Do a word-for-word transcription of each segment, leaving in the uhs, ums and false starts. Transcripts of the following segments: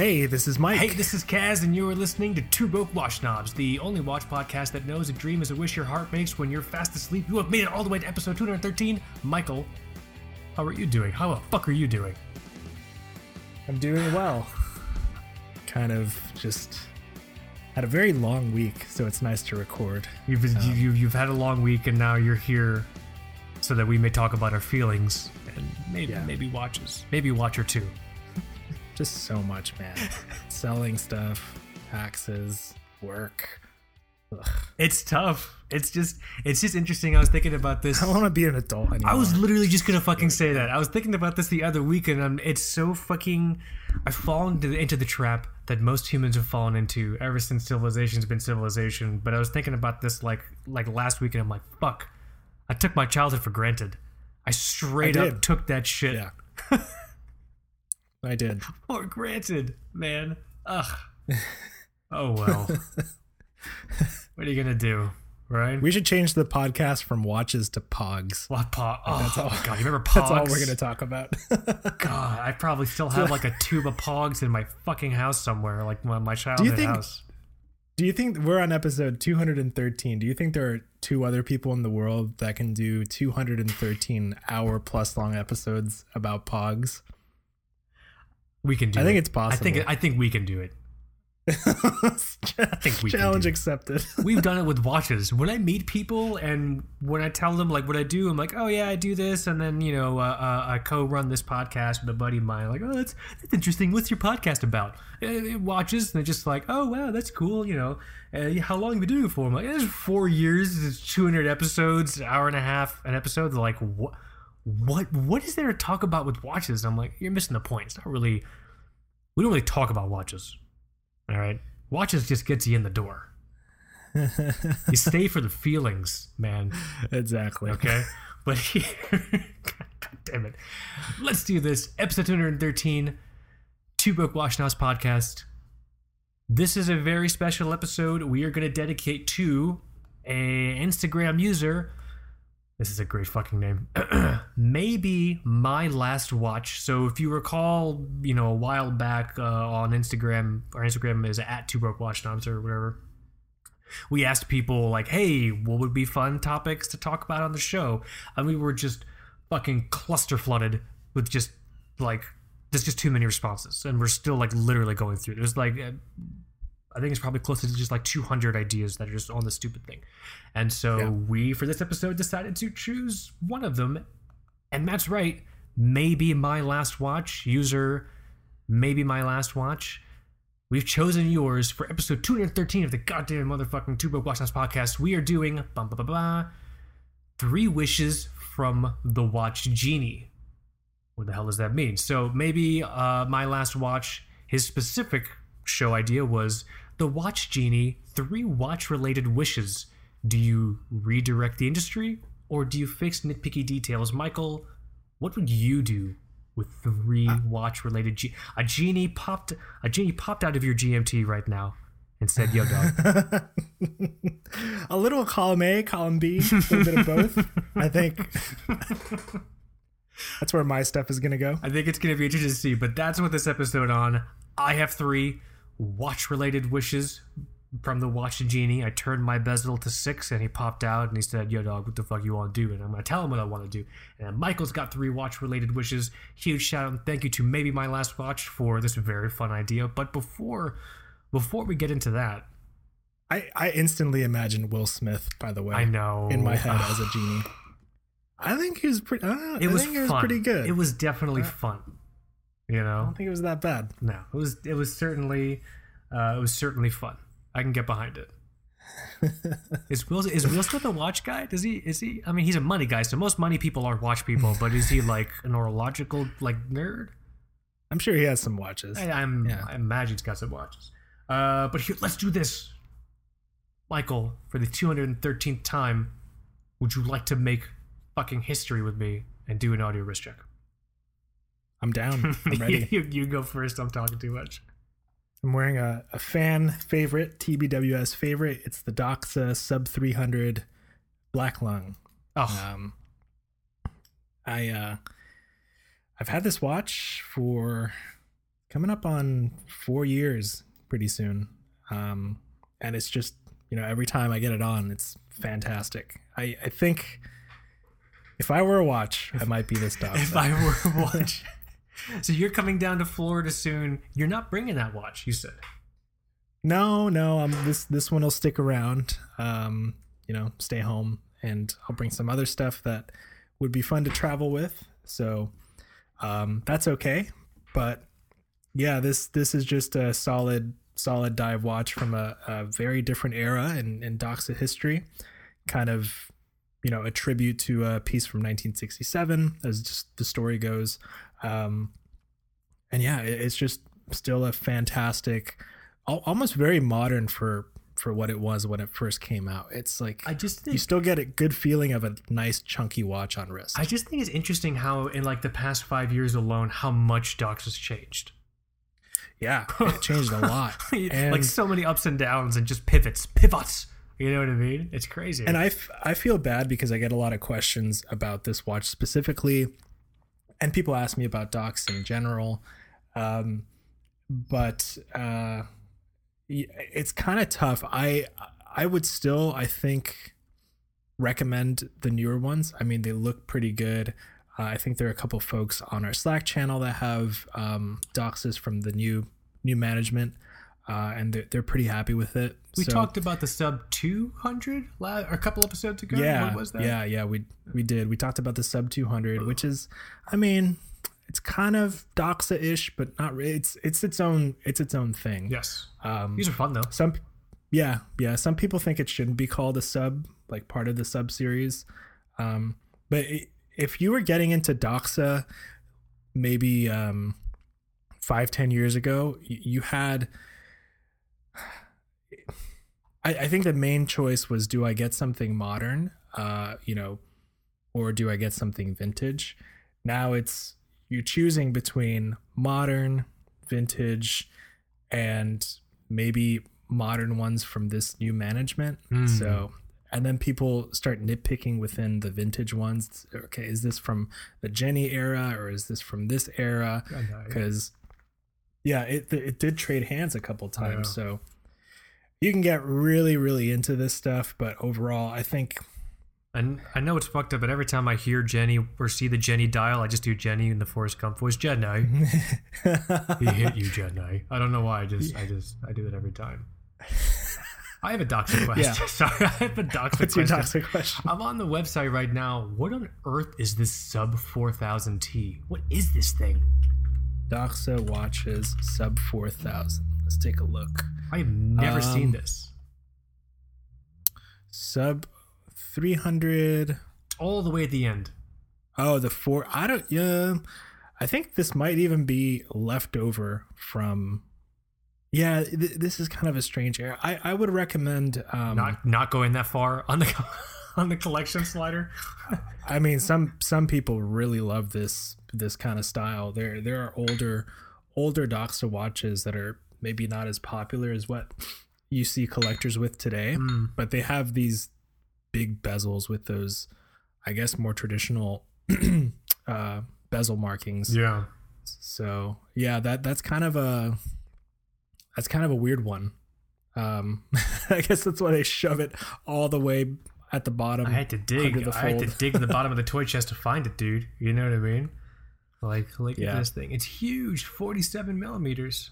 Hey, this is Mike. Hey, this is Kaz, and you are listening to Two Broke Watch Knobs, the only watch podcast that knows a dream is a wish your heart makes when you're fast asleep. You have made it all the way to episode two hundred thirteen. Michael, how are you doing? How the fuck are you doing? I'm doing well. Kind of just had a very long week, so it's nice to record. You've been, um, you, you've had a long week, and now you're here so that we may talk about our feelings and maybe yeah. maybe watches, maybe watch or two. Just so much, man. Selling stuff, taxes, work. Ugh. It's tough. It's just, it's just interesting. I was thinking about this. I don't want to be an adult anymore. I was literally just gonna fucking say that. I was thinking about this the other week, and I'm, it's so fucking. I've fallen into the, into the trap that most humans have fallen into ever since civilization's been civilization. But I was thinking about this like like last week, and I'm like, fuck. I took my childhood for granted. I straight I up took that shit. Yeah. I did. For granted, man. Ugh. Oh, well. What are you going to do, right? We should change the podcast from watches to pogs. What pog? Oh, that's all, oh, God. You remember pogs? That's all we're going to talk about. God, I probably still have like a tube of pogs in my fucking house somewhere, like my childhood do you think, house. Do you think we're on episode two hundred thirteen? Do you think there are two other people in the world that can do two hundred thirteen hour plus long episodes about pogs? We can do it. I think it's possible. I think I think we can do it. I think we can do it. Challenge accepted. We've done it with watches. When I meet people and when I tell them like what I do, I'm like, oh yeah, I do this, and then you know, uh, uh, I co-run this podcast with a buddy of mine. Like, oh, that's that's interesting. What's your podcast about? It, it watches, and they're just like, oh wow, that's cool. You know, uh, how long have you been doing it for? I'm like, it's four years. It's two hundred episodes, an hour and a half an episode. They're like, what? What what is there to talk about with watches? I'm like, you're missing the point. It's not really, we don't really talk about watches. All right, watches just gets you in the door. You stay for the feelings, man. Exactly. Okay, but here, God damn it, let's do this. Episode two hundred thirteen, Two Broke Watch Knobs podcast. This is a very special episode. We are going to dedicate to an Instagram user. This is a great fucking name. Maybe my last watch. So if you recall, you know, a while back uh, on Instagram, our Instagram is at Two Broke Watch Knobs or whatever. We asked people like, hey, what would be fun topics to talk about on the show? And we were just fucking cluster flooded with just like, there's just too many responses. And we're still like literally going through. There's like, I think it's probably close to just like two hundred ideas that are just on the stupid thing. And so yeah. we, for this episode, decided to choose one of them. And that's right. Maybe my last watch. User, maybe my last watch. We've chosen yours for episode two hundred thirteen of the goddamn motherfucking Two Broke Watch Knobs podcast. We are doing blah, blah, blah, blah, three wishes from the watch genie. What the hell does that mean? So maybe uh, my last watch, his specific show idea was the watch genie, three watch related wishes. Do you redirect the industry or do you fix nitpicky details? Michael, what would you do with three uh, watch related ge- a genie popped a genie popped out of your G M T right now and said, yo dog. A little column A, column B, a little bit of both. I think that's where my stuff is going to go. I think it's going to be interesting to see, but that's what this episode on. I have three watch related wishes from the watch genie. I turned my bezel to six and he popped out and he said, yo dog, what the fuck you want to do? And I'm going to tell him what I want to do. And Michael's got three watch related wishes. Huge shout out and thank you to Maybe My Last Watch for this very fun idea. But before before we get into that, I, I instantly imagined Will Smith, by the way. I know. In my head as a genie. I think he was pretty uh, it I was think it was pretty good. It was definitely uh, fun. You know? I don't think it was that bad. No. It was it was certainly uh, it was certainly fun. I can get behind it. Is Will is Will Smith a watch guy? Does he is he I mean he's a money guy, so most money people are watch people, but is he like an horological like nerd? I'm sure he has some watches. I, I'm yeah. I imagine he's got some watches. Uh, but here, let's do this. Michael, for the two hundred thirteenth time, would you like to make fucking history with me and do an audio wrist check? I'm down. I'm ready. you, you go first. I'm talking too much. I'm wearing a, a fan favorite, T B W S favorite. It's the Doxa Sub three hundred Black Lung. Oh. Um, I, uh, I've had this watch for coming up on four years pretty soon. Um, and it's just, you know, every time I get it on, it's fantastic. I, I think if I were a watch, I might be this dog. If I were a watch. So you're coming down to Florida soon. You're not bringing that watch, you said. No, no. I'm, this this one will stick around. Um, you know, stay home, and I'll bring some other stuff that would be fun to travel with. So um, that's okay. But yeah, this this is just a solid solid dive watch from a, a very different era in, in Doxa history. Kind of, you know, a tribute to a piece from nineteen sixty-seven, as just the story goes. Um, and yeah, it, it's just still a fantastic, almost very modern for for what it was when it first came out. It's like, I just think you still get a good feeling of a nice chunky watch on wrist. I just think it's interesting how in like the past five years alone, how much Doxa's changed. Yeah, it changed a lot. And like so many ups and downs and just pivots, pivots. You know what I mean? It's crazy. And I, f- I feel bad because I get a lot of questions about this watch specifically, and people ask me about Doxa in general. Um, but uh, it's kind of tough. I I would still, I think, recommend the newer ones. I mean, they look pretty good. Uh, I think there are a couple folks on our Slack channel that have um, Doxas from the new new management. Uh, and they're, they're pretty happy with it. We so, talked about the Sub two hundred la- a couple episodes ago. Yeah, what was that? yeah, yeah. We we did. We talked about the Sub two hundred, which is, I mean, it's kind of Doxa-ish, but not really. It's it's its own it's its own thing. Yes. Um, These are fun though. Some, yeah, yeah. Some people think it shouldn't be called a sub, like part of the sub series. Um, but it, if you were getting into Doxa, maybe um, five ten years ago, you, you had. I, I think the main choice was, do I get something modern, uh, you know, or do I get something vintage? Now it's, you're choosing between modern, vintage, and maybe modern ones from this new management. Mm. So, and then people start nitpicking within the vintage ones. Okay, is this from the Jenny era or is this from this era? Because yeah, it it did trade hands a couple times. So you can get really, really into this stuff, but overall, I think. And I know it's fucked up, but every time I hear Jenny or see the Jenny dial, I just do Jenny in the Forrest Gump voice. Jenny, he hit you, Jenny. I don't know why. I just, I just, I do it every time. I have a Doxa question. Yeah. Sorry, I have a Doxa question. What's your Doxa question? I'm on the website right now. What on earth is this Sub four thousand T? What is this thing? Doxa watches Sub four thousand. Let's take a look. I have never um, seen this. Sub three hundred. All the way at the end. Oh, the four. I don't. Yeah. I think this might even be left over from. Yeah, th- this is kind of a strange era. I, I would recommend. Um, not not going that far on the on the collection slider. I mean, some some people really love this this kind of style. There there are older older Doxa watches that are maybe not as popular as what you see collectors with today, mm. but they have these big bezels with those, I guess, more traditional uh, bezel markings. Yeah. So yeah, that that's kind of a that's kind of a weird one. Um, I guess that's why they shove it all the way at the bottom. I had to dig. I had to dig the bottom of the toy chest to find it, dude. You know what I mean? Like, look yeah. at this thing. It's huge, forty-seven millimeters.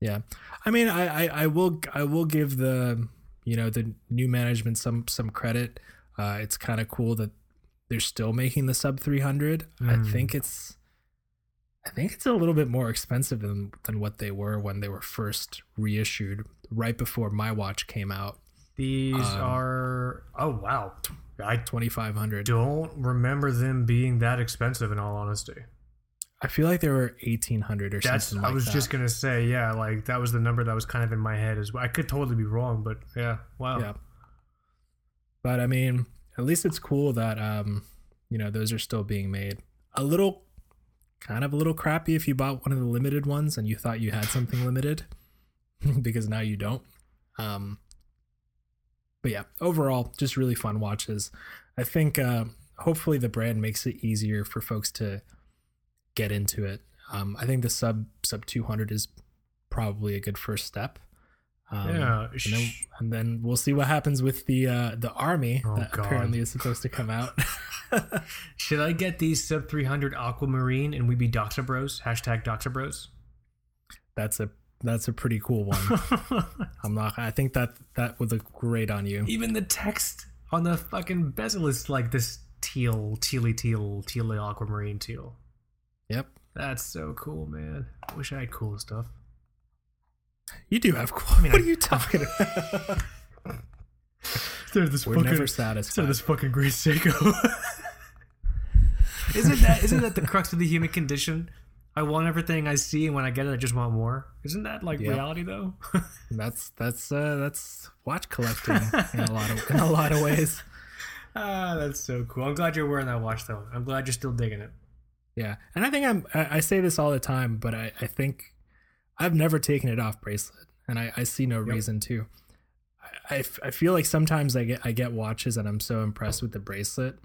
Yeah, I mean, I, I, I will I will give the you know the new management some some credit. Uh, it's kind of cool that they're still making the Sub three hundred. Mm. I think it's I think it's a little bit more expensive than than what they were when they were first reissued, right before my watch came out. These um, are oh wow, I twenty-five hundred. Don't remember them being that expensive, in all honesty. I feel like there were eighteen hundred or That's, something like that. I was that. just going to say, yeah, like that was the number that was kind of in my head as well. I could totally be wrong, but yeah, wow. Yeah. But I mean, at least it's cool that, um, you know, those are still being made. A little, kind of a little crappy if you bought one of the limited ones and you thought you had something limited because now you don't. Um, but yeah, overall, just really fun watches. I think uh, hopefully the brand makes it easier for folks to get into it Um, I think the sub sub two hundred is probably a good first step. Um, yeah, and then, and then we'll see what happens with the uh, the army oh, that God. apparently is supposed to come out. Should I get these sub three hundred Aquamarine and we be Doxa Bros? Hashtag Doxa Bros. That's a that's a pretty cool one. I'm not. I think that that would look great on you. Even the text on the fucking bezel is like this teal, tealy, teal, tealy Aquamarine teal. Yep. That's so cool, man. I wish I had cool stuff. You do have cool. I mean, what I, are you talking about? They're this We're fucking, never satisfied. This fucking Grand Seiko. Isn't that isn't that the crux of the human condition? I want everything I see, and when I get it, I just want more. Isn't that like yeah. reality, though? that's that's uh, that's watch collecting in a lot of in a lot of ways. Ah, that's so cool. I'm glad you're wearing that watch, though. I'm glad you're still digging it. Yeah, and I think I'm. I, I say this all the time, but I, I think. I've never taken it off bracelet, and I, I see no yep. reason to. I, I, f- I feel like sometimes I get I get watches and I'm so impressed with the bracelet,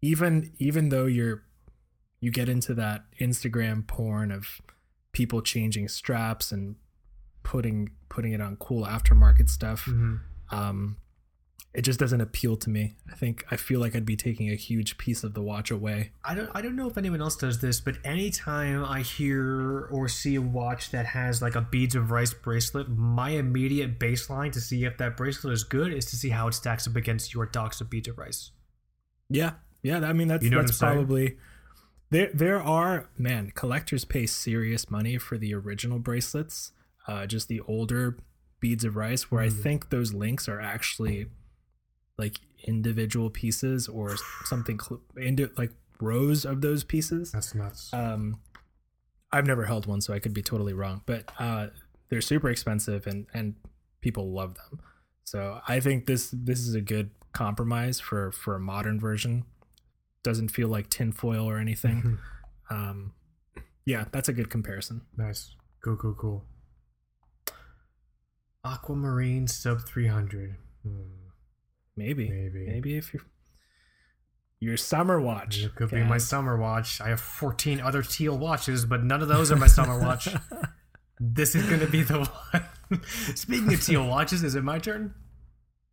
even even though you're you get into that Instagram porn of people changing straps and putting putting it on cool aftermarket stuff. Mm-hmm. Um, it just doesn't appeal to me. I think I feel like I'd be taking a huge piece of the watch away. I don't I don't know if anyone else does this, but anytime I hear or see a watch that has like a beads of rice bracelet, my immediate baseline to see if that bracelet is good is to see how it stacks up against your Doxa beads of rice. Yeah. Yeah, I mean that's you know that's probably there there are man, collectors pay serious money for the original bracelets, uh, just the older beads of rice, where mm. I think those links are actually like individual pieces or something cl- into like rows of those pieces. That's nuts. Um, I've never held one, so I could be totally wrong, but uh, they're super expensive and, and people love them. So I think this, this is a good compromise for, for a modern version. Doesn't feel like tinfoil or anything. Mm-hmm. Um, yeah, that's a good comparison. Nice. Cool, cool, cool. Aquamarine sub three hundred. Hmm. Maybe, maybe, maybe if you're your summer watch, it could guys. be my summer watch. I have fourteen other teal watches, but none of those are my summer watch. This is going to be the one. Speaking of teal watches, is it my turn?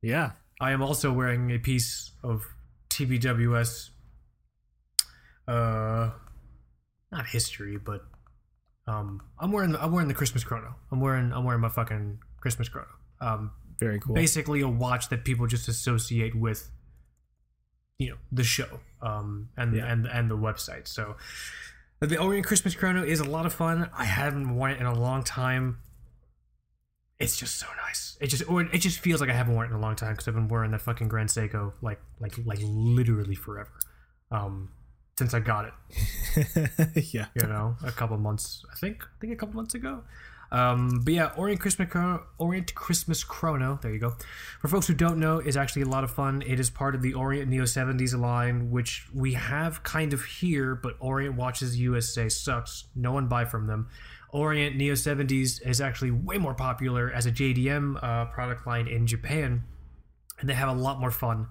Yeah. I am also wearing a piece of T B W S, uh, not history, but, um, I'm wearing, I'm wearing the Christmas Chrono. I'm wearing, I'm wearing my fucking Christmas Chrono. Um, Very cool. Basically a watch that people just associate with, you know, the show um, and, yeah. and, and the website. So the Orient Christmas Chrono is a lot of fun. I haven't worn it in a long time. It's just so nice. It just or it just feels like I haven't worn it in a long time because I've been wearing that fucking Grand Seiko like like like literally forever um, since I got it. Yeah. You know, a couple months, I think, I think a couple months ago. Um, but yeah, Orient Christmas Chrono, Orient Christmas Chrono, there you go. For folks who don't know, is actually a lot of fun. It is part of the Orient Neo seventies line, which we have kind of here, but Orient Watches U S A sucks. No one buy from them. Orient Neo seventies is actually way more popular as a J D M uh, product line in Japan, and they have a lot more fun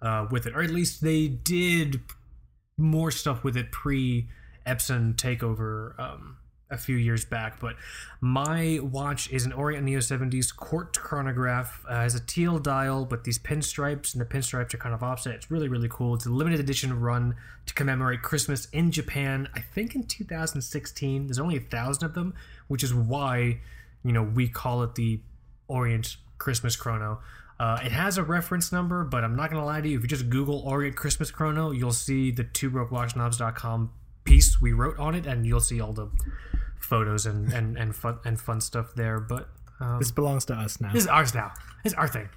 uh, with it, or at least they did more stuff with it pre-Epson takeover, um... a few years back. But my watch is an Orient Neo seventies Court Chronograph. Uh, it has a teal dial, but these pinstripes, and the pinstripes are kind of offset. It's really, really cool. It's a limited edition run to commemorate Christmas in Japan, I think in two thousand sixteen. There's only a thousand of them, which is why, you know, we call it the Orient Christmas Chrono. Uh, it has a reference number, but I'm not going to lie to you. If you just Google Orient Christmas Chrono, you'll see the two broke watch knobs dot com piece we wrote on it, and you'll see all the photos and and and fun and fun stuff there. But um, this belongs to us now. This is ours now. It's our thing.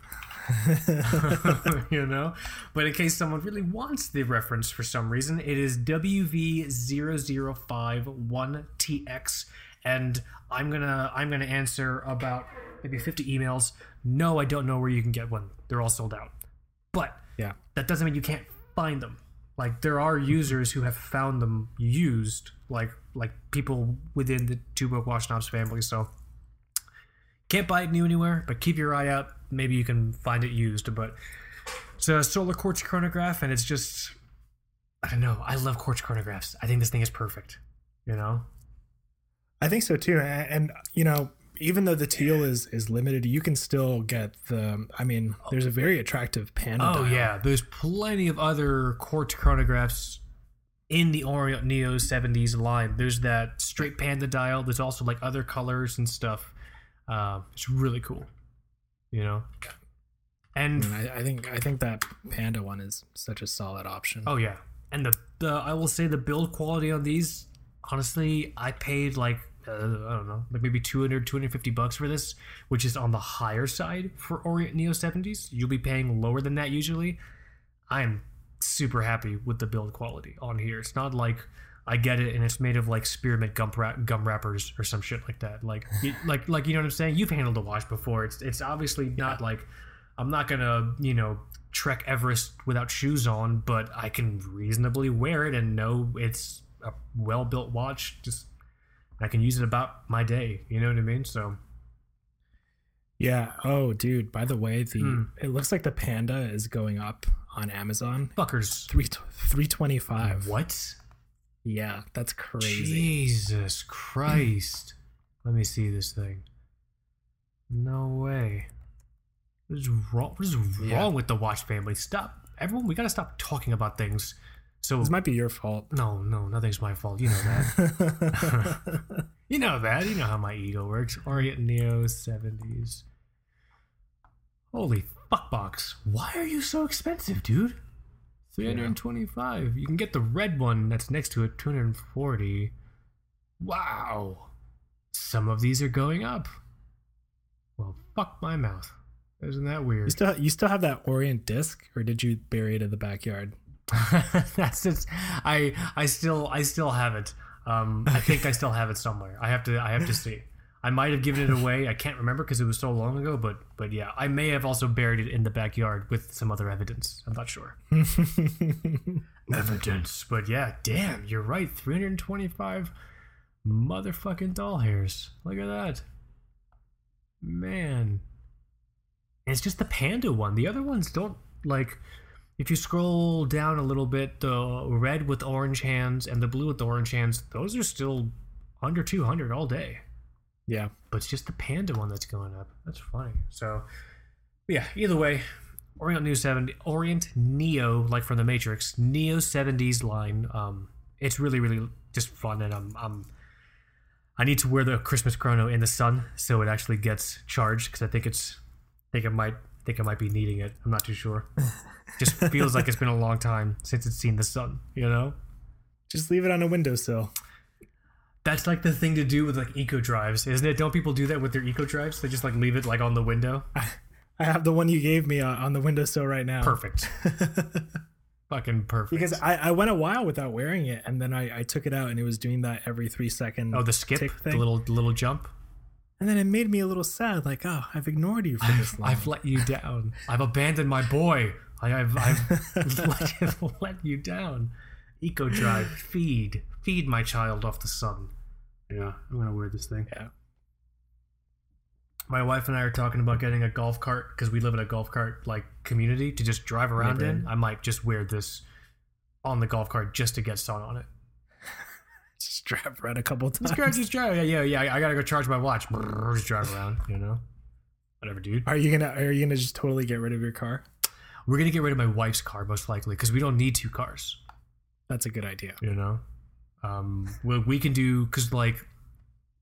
You know. But in case someone really wants the reference for some reason, it is W V zero zero five one T X, and I'm gonna I'm gonna answer about maybe fifty emails. No, I don't know where you can get one. They're all sold out. But yeah, that doesn't mean you can't find them. Like, there are users who have found them used, like like people within the Two Broke Watch Knobs family. So, can't buy it new anywhere, but keep your eye out. Maybe you can find it used. But it's a solar quartz chronograph, and it's just, I don't know. I love quartz chronographs. I think this thing is perfect, you know? I think so too. And, you know, even though the teal is, is limited, you can still get the, I mean, there's a very attractive Panda. Oh, dial. Yeah. There's plenty of other quartz chronographs in the Orient Neo seventies line. There's that straight Panda dial. There's also like other colors and stuff. Uh, it's really cool, you know? And I, mean, I, I think, I think that Panda one is such a solid option. Oh yeah. And the, the, I will say the build quality on these, honestly, I paid like, Uh, I don't know, like maybe two hundred, two hundred fifty bucks for this, which is on the higher side for Orient Neo seventies. You'll be paying lower than that usually. I'm super happy with the build quality on here. It's not like I get it and it's made of like spearmint gum, wrap, gum wrappers or some shit like that. Like, it, like, like you know what I'm saying? You've handled a watch before. It's it's obviously not yeah. like I'm not gonna you know trek Everest without shoes on, but I can reasonably wear it and know it's a well built watch. Just I can use it about my day. You know what I mean? So. Yeah. Oh, dude. By the way, the mm. it looks like the Panda is going up on Amazon. Fuckers. Three, three twenty-five. What? Yeah, that's crazy. Jesus Christ. Let me see this thing. No way. What is wrong, what is wrong yeah. with the watch family? Stop. Everyone, we got to stop talking about things. So, this might be your fault. No, no, nothing's my fault. You know that. you know that. You know how my ego works. Orient Neo seventies. Holy fuck box. Why are you so expensive, dude? three hundred twenty-five. Yeah. You can get the red one that's next to it, two hundred forty. Wow. Some of these are going up. Well, fuck my mouth. Isn't that weird? You still, you still have that Orient disc, or did you bury it in the backyard? That's it. I I still I still have it. Um, I think I still have it somewhere. I have to I have to see. I might have given it away. I can't remember because it was so long ago. But but yeah, I may have also buried it in the backyard with some other evidence. I'm not sure. Evidence. But yeah, damn, you're right. three hundred twenty-five motherfucking doll hairs. Look at that, man. And it's just the Panda one. The other ones don't like. If you scroll down a little bit, the red with orange hands and the blue with the orange hands, those are still under two hundred all day. Yeah. But it's just the Panda one that's going up. That's funny. So, yeah, either way, Orient Neo seventy, Orient Neo, like from the Matrix, Neo seventies line. Um, it's really, really just fun, and I'm, I'm, I need to wear the Christmas Chrono in the sun so it actually gets charged because I think it's, I think it might. think I might be needing it. I'm not too sure. Just feels like it's been a long time since it's seen the sun, you know? Just leave it on a windowsill. That's like the thing to do with like eco drives, isn't it? Don't people do that with their eco drives? They just like leave it like on the window. I, I have the one you gave me on, on the windowsill right now. Perfect. Fucking perfect. Because I, I went a while without wearing it, and then I, I took it out and it was doing that every three second. Oh, the skip, tick thing. the little little jump. And then it made me a little sad, like, oh, I've ignored you for I've, this long. I've let you down. I've abandoned my boy. I, I've, I've let, let you down. Eco drive, feed. Feed my child off the sun. Yeah, I'm going to wear this thing. Yeah. My wife and I are talking about getting a golf cart because we live in a golf cart like community to just drive around Never. in. I might just wear this on the golf cart just to get sun on it. Just drive around a couple times. Just drive, just drive. Yeah, yeah, yeah. I gotta go charge my watch. Just drive around, you know. Whatever, dude. Are you gonna Are you gonna just totally get rid of your car? We're gonna get rid of my wife's car most likely because we don't need two cars. That's a good idea. You know, um, well, we can do because like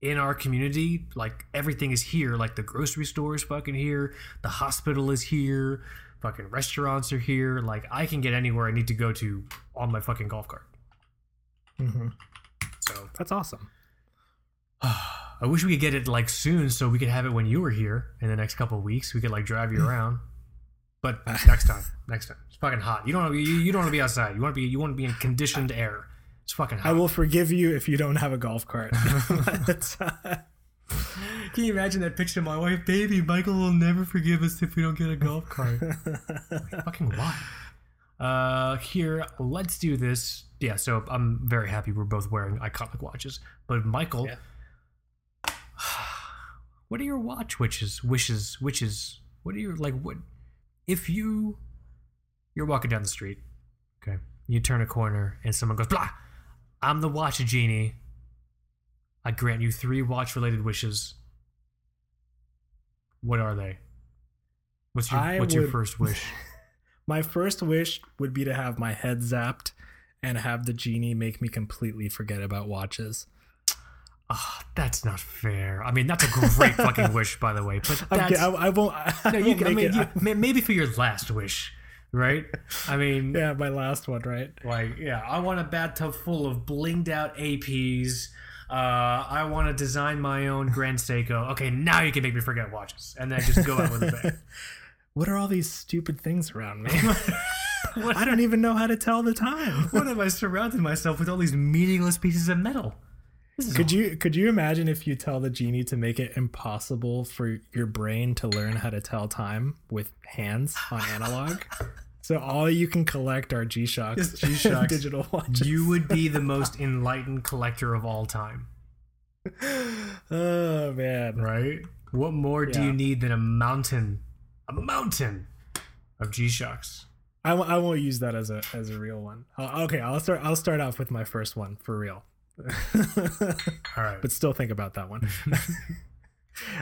in our community, like everything is here. Like the grocery store is fucking here. The hospital is here. Fucking restaurants are here. Like I can get anywhere I need to go to on my fucking golf cart. Mm-hmm. So that's awesome. I wish we could get it like soon so we could have it when you were here in the next couple of weeks. We could like drive you around, but next time, next time it's fucking hot. You don't you, you don't want to be outside. You want to be you want to be in conditioned air. It's fucking hot. I will forgive you if you don't have a golf cart. Can you imagine that picture of my wife? Baby, Michael will never forgive us if we don't get a golf cart. Fucking why? Uh, here, let's do this. Yeah, so I'm very happy we're both wearing iconic watches. But Michael, yeah. What are your watch wishes? Wishes, wishes. What are your like? What if you you're walking down the street? Okay, you turn a corner and someone goes, "Blah, I'm the watch genie. I grant you three watch-related wishes. What are they? What's your I What's would, your first wish? My first wish would be to have my head zapped and have the genie make me completely forget about watches. Oh, that's not fair. I mean, that's a great fucking wish, by the way. But that's, I, I won't. I no, you, won't I mean, you, maybe for your last wish, right? I mean, yeah, my last one, right? Like, yeah, I want a bathtub full of blinged out A Ps. Uh, I want to design my own Grand Seiko. Okay, now you can make me forget watches, and then just go out with a bang. What are all these stupid things around me? What, I don't even know how to tell the time. What have I surrounded myself with all these meaningless pieces of metal? Could you could you imagine if you tell the genie to make it impossible for your brain to learn how to tell time with hands on analog? So all you can collect are G-Shocks, G-Shocks. Digital watches. You would be the most enlightened collector of all time. Oh, man. Right? What more yeah. do you need than a mountain, a mountain of G-Shocks? I, w- I won't use that as a as a real one. Uh, okay, I'll start I'll start off with my first one for real. All right, but still think about that one.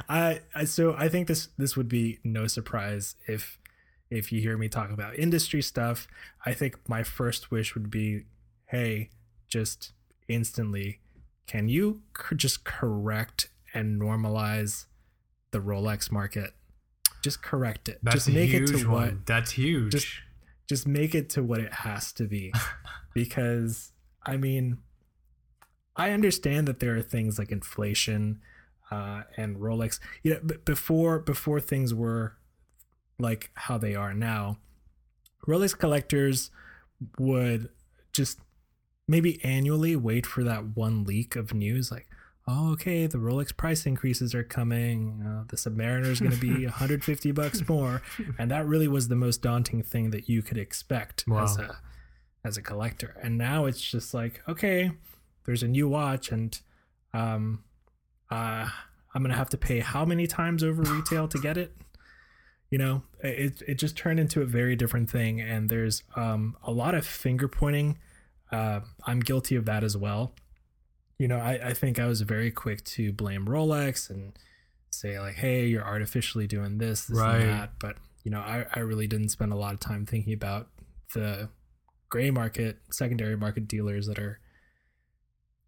I, I so I think this this would be no surprise if if you hear me talk about industry stuff. I think my first wish would be, hey, just instantly, can you cor- just correct and normalize the Rolex market? Just correct it. That's just make a huge it to one. What that's huge. Just, just make it to what it has to be, because I mean. I understand that there are things like inflation uh, and Rolex. You know, b- before before things were like how they are now, Rolex collectors would just maybe annually wait for that one leak of news, like, oh, okay, the Rolex price increases are coming. Uh, the Submariner is going to be one hundred fifty bucks more, and that really was the most daunting thing that you could expect wow. as a as a collector. And now it's just like, okay. There's a new watch, and um, uh, I'm gonna have to pay how many times over retail to get it? You know, it it just turned into a very different thing, and there's um, a lot of finger pointing. Uh, I'm guilty of that as well. You know, I, I think I was very quick to blame Rolex and say like, "Hey, you're artificially doing this, this right. and that." But you know, I, I really didn't spend a lot of time thinking about the gray market, secondary market dealers that are.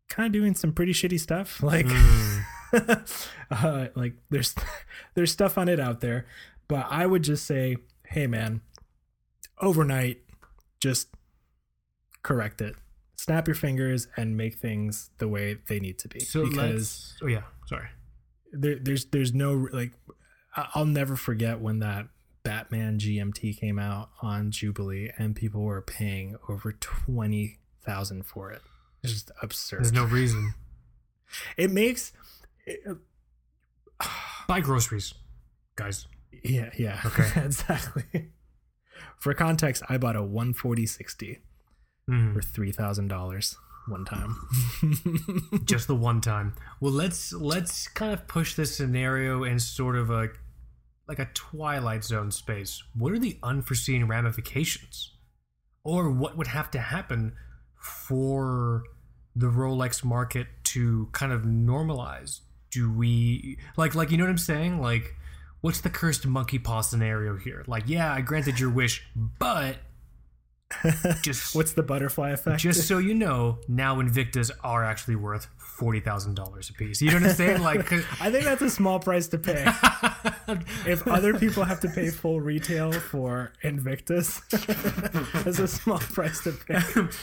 Kind of doing some pretty shitty stuff, like mm. uh, like there's there's stuff on it out there, but I would just say, hey man, overnight, just correct it, snap your fingers, and make things the way they need to be. So because oh yeah, sorry. There, there's there's no like, I'll never forget when that Batman G M T came out on Jubilee, and people were paying over twenty thousand for it. It's just absurd. There's no reason. It makes it, uh, buy groceries, guys. Yeah, yeah. Okay, exactly. For context, I bought a one forty sixty mm. for three thousand dollars one time. Just the one time. Well, let's let's kind of push this scenario in sort of a like a Twilight Zone space. What are the unforeseen ramifications, or what would have to happen for the Rolex market to kind of normalize? Do we like like you know what I'm saying? Like, what's the cursed monkey paw scenario here? Like, yeah, I granted your wish, but just what's the butterfly effect? Just so you know, now Invictas are actually worth forty thousand dollars a piece. You know what I'm saying? Like, I think that's a small price to pay. If other people have to pay full retail for Invictus, that's a small price to pay.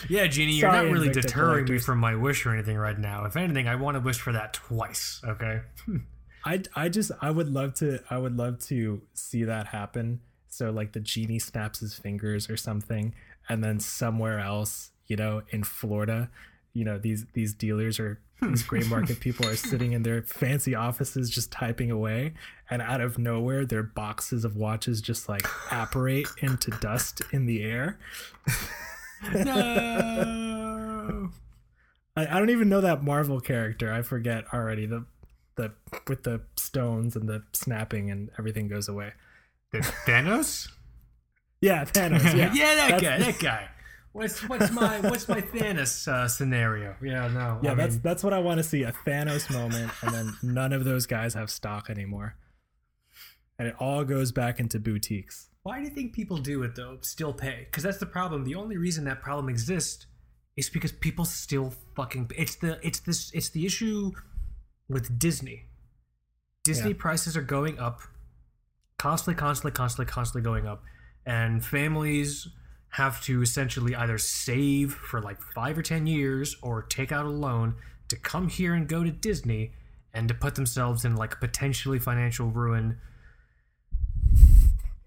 Yeah, Jeannie, you're Sorry, not really Invicta deterring collectors. Me from my wish or anything right now. If anything, I want to wish for that twice. Okay. I I just I would love to I would love to see that happen. So like the genie snaps his fingers or something, and then somewhere else, you know, in Florida, you know, these these dealers are. These gray market people are sitting in their fancy offices just typing away, and out of nowhere their boxes of watches just like apparate into dust in the air. No, I, I don't even know that Marvel character. I forget already the the with the stones and the snapping and everything goes away. The Thanos? Yeah, Thanos. Yeah, yeah that That's, guy. That guy. What's what's my what's my Thanos uh, scenario? Yeah, no. Yeah, I that's mean... that's what I want to see, a Thanos moment, and then none of those guys have stock anymore, and it all goes back into boutiques. Why do you think people do it though? Still pay? Because that's the problem. The only reason that problem exists is because people still fucking. Pay. It's the it's this it's the issue with Disney. Disney yeah. prices are going up, constantly, constantly, constantly, constantly going up, and families have to essentially either save for like five or ten years or take out a loan to come here and go to Disney and to put themselves in like potentially financial ruin.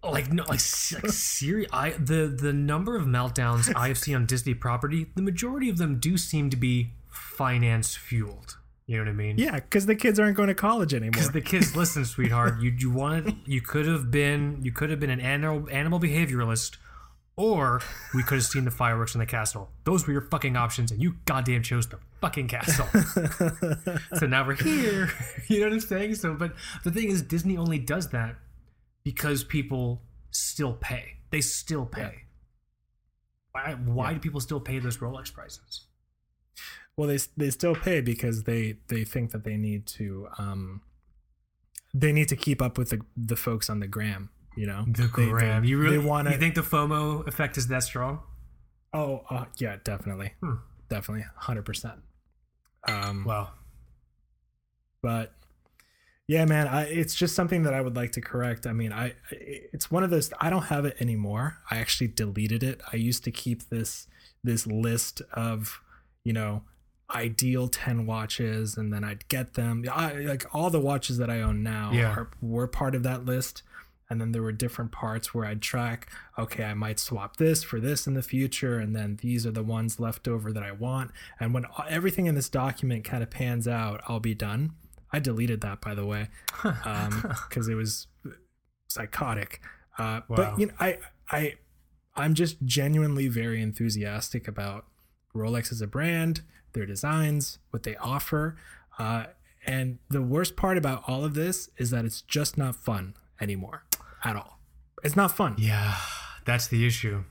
Like no, like, like serious. I the the number of meltdowns I have seen on Disney property, the majority of them do seem to be finance fueled. You know what I mean? Yeah, because the kids aren't going to college anymore. Because the kids, listen, sweetheart, you you wanted you could have been you could have been an animal animal behavioralist. Or we could have seen the fireworks in the castle. Those were your fucking options, and you goddamn chose the fucking castle. So now we're here. You know what I'm saying? So, but the thing is, Disney only does that because people still pay. They still pay. Why, why yeah. do people still pay those Rolex prices? Well, they they still pay because they, they think that they need to um, they need to keep up with the the folks on the gram. You know, the gram. They, they, you really want to. You think the FOMO effect is that strong? Oh, uh, yeah, definitely, hmm. definitely, one hundred percent. Um, wow. But yeah, man, I, it's just something that I would like to correct. I mean, I it's one of those. I don't have it anymore. I actually deleted it. I used to keep this this list of, you know, ideal ten watches, and then I'd get them. I, like all the watches that I own now yeah. are, were part of that list. And then there were different parts where I'd track, okay, I might swap this for this in the future. And then these are the ones left over that I want. And when everything in this document kind of pans out, I'll be done. I deleted that, by the way, because um, it was psychotic. Uh, wow. But you know, I, I, I'm just genuinely very enthusiastic about Rolex as a brand, their designs, what they offer. Uh, and the worst part about all of this is that it's just not fun anymore. At all. It's not fun. Yeah, that's the issue.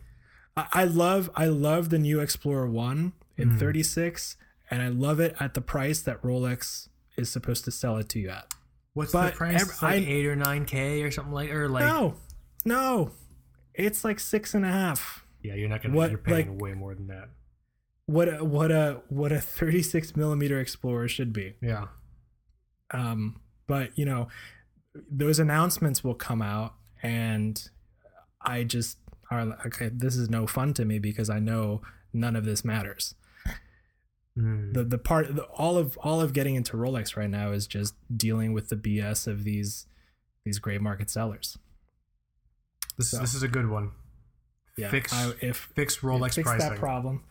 I, I love I love the new Explorer one in mm. thirty-six, and I love it at the price that Rolex is supposed to sell it to you at. What's but the price? Every, like I, eight or nine K or something like or like No. No. It's like six and a half. Yeah, you're not gonna what, you're paying like, way more than that. What a what a what a thirty-six millimeter Explorer should be. Yeah. Um, but you know, those announcements will come out. And I just are like, okay, this is no fun to me because I know none of this matters. Mm. The the part the, all of all of getting into Rolex right now is just dealing with the B S of these these gray market sellers. This so, this is a good one. Yeah, fix I, if fix Rolex if fix pricing that problem.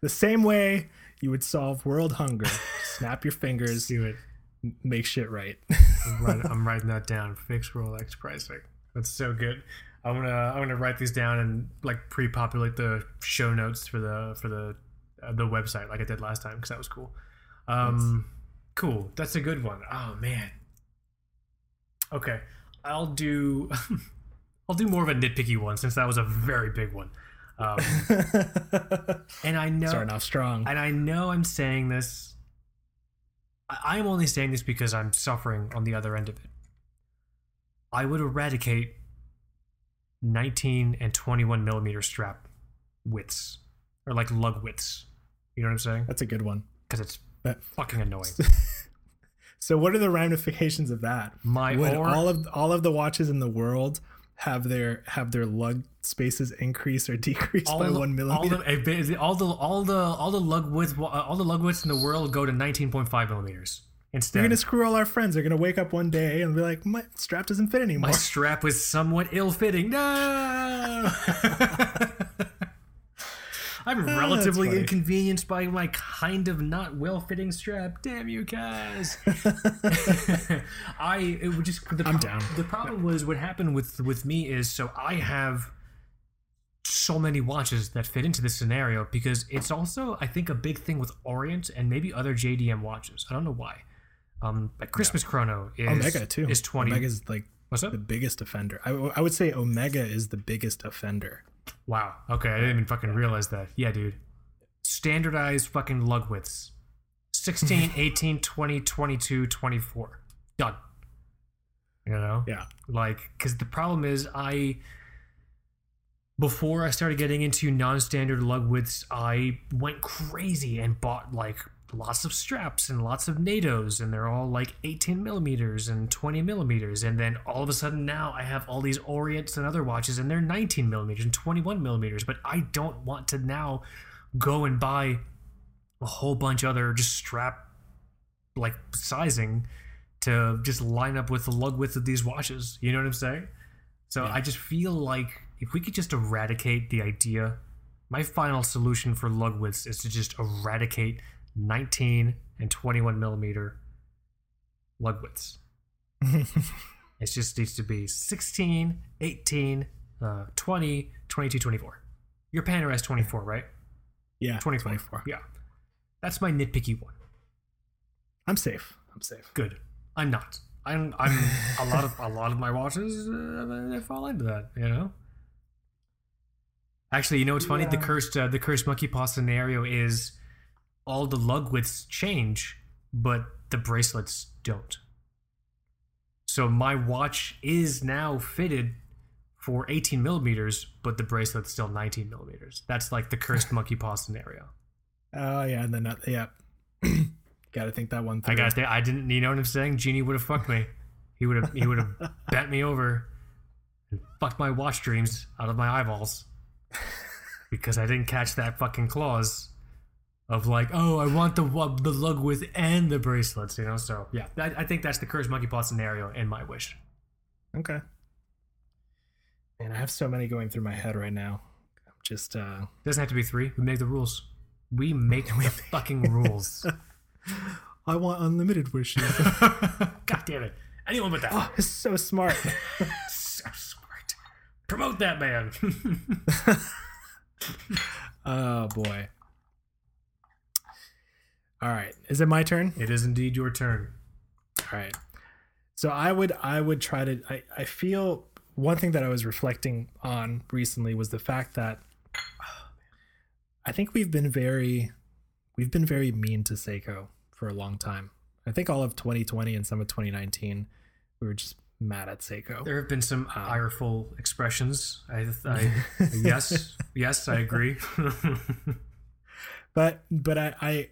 The same way you would solve world hunger. Snap your fingers. Let's do it. Make shit right. I'm writing that down. Fix Rolex pricing. That's so good. I'm gonna I'm gonna write these down and like pre-populate the show notes for the for the uh, the website like I did last time because that was cool. Um, nice. Cool. That's a good one. Oh man. Okay, I'll do I'll do more of a nitpicky one since that was a very big one. Um, and I know starting off strong. And I know I'm saying this. I'm only saying this because I'm suffering on the other end of it. I would eradicate nineteen and twenty-one millimeter strap widths or like lug widths. You know what I'm saying? That's a good one. Because it's but, fucking annoying. So what are the ramifications of that? My would or, all of all of the watches in the world have their have their lug spaces increase or decrease all by the, one millimeter? All the, all the all the all the lug widths all the lug widths in the world go to nineteen point five millimeters instead. You're gonna screw all our friends. They're gonna wake up one day and be like, my strap doesn't fit anymore. My strap was somewhat ill-fitting. No. I'm oh, relatively inconvenienced by my kind of not well-fitting strap. Damn you guys! I it would just the I'm pro- down. The problem was what happened with with me is so I have so many watches that fit into this scenario because it's also I think a big thing with Orient and maybe other J D M watches. I don't know why. Um, but Christmas yeah. Chrono is Omega too. Is twenty. Omega's like what's up? The biggest offender. I, I would say Omega is the biggest offender. Wow. Okay, I didn't even fucking realize that. Yeah, dude. Standardized fucking lug widths. sixteen, eighteen, twenty, twenty-two, twenty-four. Done. You know? Yeah. Like, because the problem is I... Before I started getting into non-standard lug widths, I went crazy and bought, like, lots of straps and lots of N A T Os, and they're all, like, eighteen millimeters and twenty millimeters, and then all of a sudden now I have all these Orients and other watches, and they're nineteen millimeters and twenty-one millimeters, but I don't want to now go and buy a whole bunch of other just strap, like, sizing to just line up with the lug width of these watches. You know what I'm saying? So yeah. I just feel like... If we could just eradicate the idea, my final solution for lug widths is to just eradicate nineteen and twenty-one millimeter lug widths. It just needs to be sixteen, eighteen, twenty, twenty-two, twenty-four. Your Panera has twenty-four, right? Yeah. twenty-four. twenty-four. Yeah. That's my nitpicky one. I'm safe. I'm safe. Good. I'm not. I'm, I'm a lot of, a lot of my watches, uh, they fall into that, you know? Actually, you know what's funny? Yeah. The cursed uh, the cursed monkey paw scenario is all the lug widths change, but the bracelets don't. So my watch is now fitted for eighteen millimeters, but the bracelet's still nineteen millimeters. That's like the cursed monkey paw scenario. Oh, yeah. And then, uh, yeah. Gotta think that one through. I got th- I didn't, you know what I'm saying? Genie would have fucked me. He would have, he would have bent me over and fucked my watch dreams out of my eyeballs. Because I didn't catch that fucking clause of like, oh, I want the the lug width and the bracelets, you know. So yeah, that, I think that's the cursed monkey paw scenario in my wish. Okay. Man, I have so many going through my head right now. I'm just uh. Doesn't have to be three. We make the rules. We make the fucking rules. I want unlimited wishes. God damn it! Anyone but that. Oh, it's so smart. So smart. Promote that man. Oh boy. All right. Is it my turn? It is indeed your turn. All right. So I would I would try to I, I feel one thing that I was reflecting on recently was the fact that oh, I think we've been very we've been very mean to Seiko for a long time. I think all of twenty twenty and some of twenty nineteen we were just mad at Seiko. There have been some um, ireful expressions. I, I yes, yes, I agree. but but I, I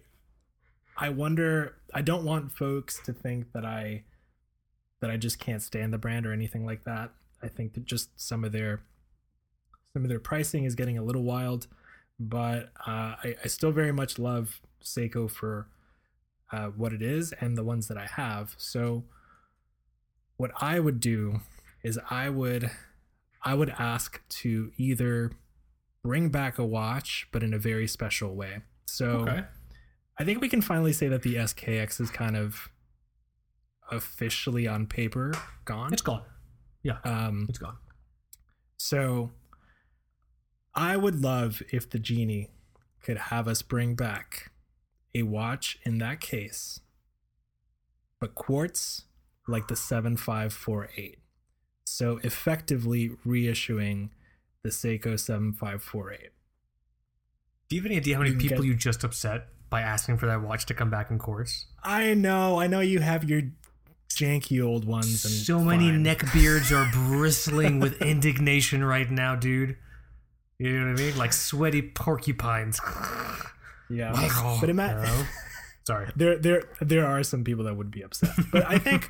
I wonder. I don't want folks to think that I that I just can't stand the brand or anything like that. I think that just some of their some of their pricing is getting a little wild, but uh, I, I still very much love Seiko for uh, what it is and the ones that I have. So. What I would do is I would I would ask to either bring back a watch, but in a very special way. So okay. I think we can finally say that the S K X is kind of officially on paper gone. It's gone. Yeah, um, it's gone. So I would love if the Genie could have us bring back a watch in that case, but quartz... like the seven five four eight. So effectively reissuing the Seiko seven five four eight. Do you have any idea how many you people get... you just upset by asking for that watch to come back in quartz? I know. I know you have your janky old ones. And so fine. Many neckbeards are bristling with indignation right now, dude. You know what I mean? Like sweaty porcupines. Yeah. Wow. But imagine... No. Sorry. There there there are some people that would be upset. But I think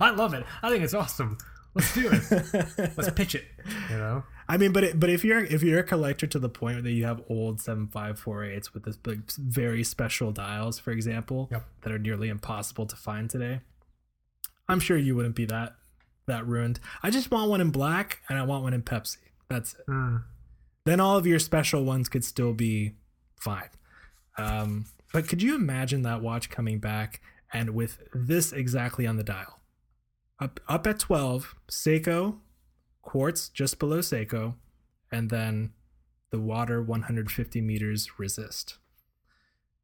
I love it. I think it's awesome. Let's do it. Let's pitch it. You know? I mean, but it, but if you're if you're a collector to the point that you have old seven five four eights with this big, very special dials, for example, yep. that are nearly impossible to find today, I'm sure you wouldn't be that that ruined. I just want one in black and I want one in Pepsi. That's it. Mm. Then all of your special ones could still be fine. Um But could you imagine that watch coming back and with this exactly on the dial? Up up at twelve, Seiko, quartz just below Seiko, and then the water one hundred fifty meters resist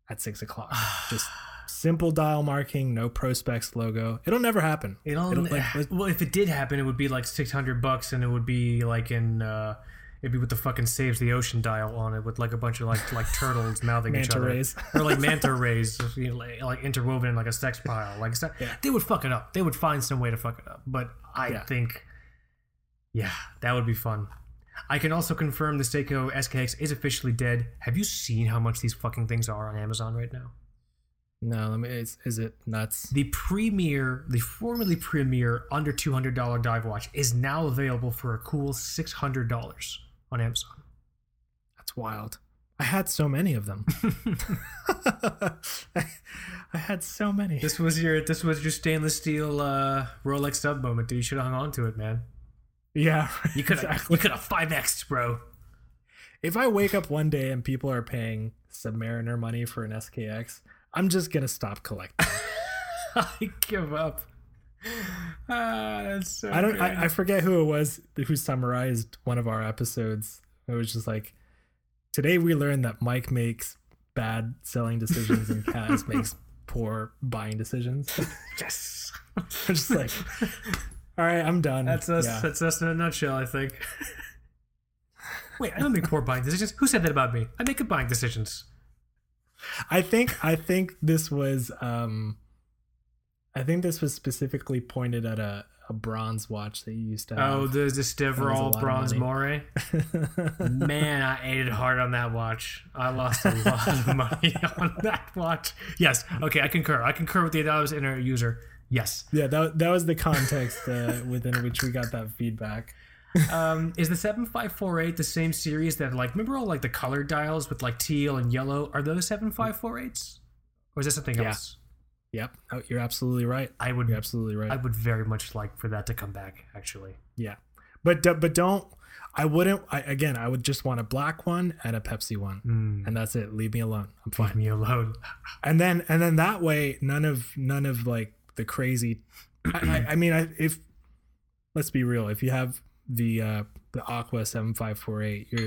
at six o'clock. Just simple dial marking, no Prospex logo. It'll never happen. It'll, It'll like, well, if it did happen, it would be like six hundred bucks and it would be like in... Uh, It'd be with the fucking Saves the Ocean dial on it, with like a bunch of like like turtles mouthing each other. Manta rays. Or like manta rays, you know, like, like interwoven in like a sex pile. Like so, yeah. They would fuck it up. They would find some way to fuck it up. But I yeah. think, yeah, that would be fun. I can also confirm the Seiko S K X is officially dead. Have you seen how much these fucking things are on Amazon right now? No, I mean, is, is it nuts? The premier, the formerly premier under two hundred dollars dive watch is now available for a cool six hundred dollars on Amazon. That's wild. I had so many of them. I, I had so many. This was your this was your stainless steel uh, Rolex sub moment, dude. You should have hung on to it, man. Yeah, you could exactly. you could have five X'd, bro. If I wake up one day and people are paying Submariner money for an S K X, I'm just gonna stop collecting. I give up. Ah, that's so. I don't. I, I forget who it was who summarized one of our episodes. It was just like, today we learned that Mike makes bad selling decisions and Kaz makes poor buying decisions. Yes. I'm just like. All right, I'm done. That's us. Yeah. That's us in a nutshell, I think. Wait, I don't make poor buying decisions. Who said that about me? I make good buying decisions. I think. I think this was. Um, I think this was specifically pointed at a, a bronze watch that you used to have. Oh, the the Stivrol bronze Moray. Man, I ate it hard on that watch. I lost a lot of money on that watch. Yes. Okay, I concur. I concur with the anonymous internet user. Yes. Yeah, that that was the context uh, within which we got that feedback. Um, is the seven five four eight the same series that, like, remember all, like, the colored dials with, like, teal and yellow? Are those seven five four eights? Or is that something yeah. else? Yep. Oh, you're absolutely right. I would, you're absolutely right. I would very much like for that to come back, actually. Yeah. But but don't... I wouldn't... I, again, I would just want a black one and a Pepsi one. Mm. And that's it. Leave me alone. I'm fine. Leave me alone. And then and then that way, none of none of, like, the crazy I, I mean I, if let's be real, if you have the uh the Aqua seven five four eight, you're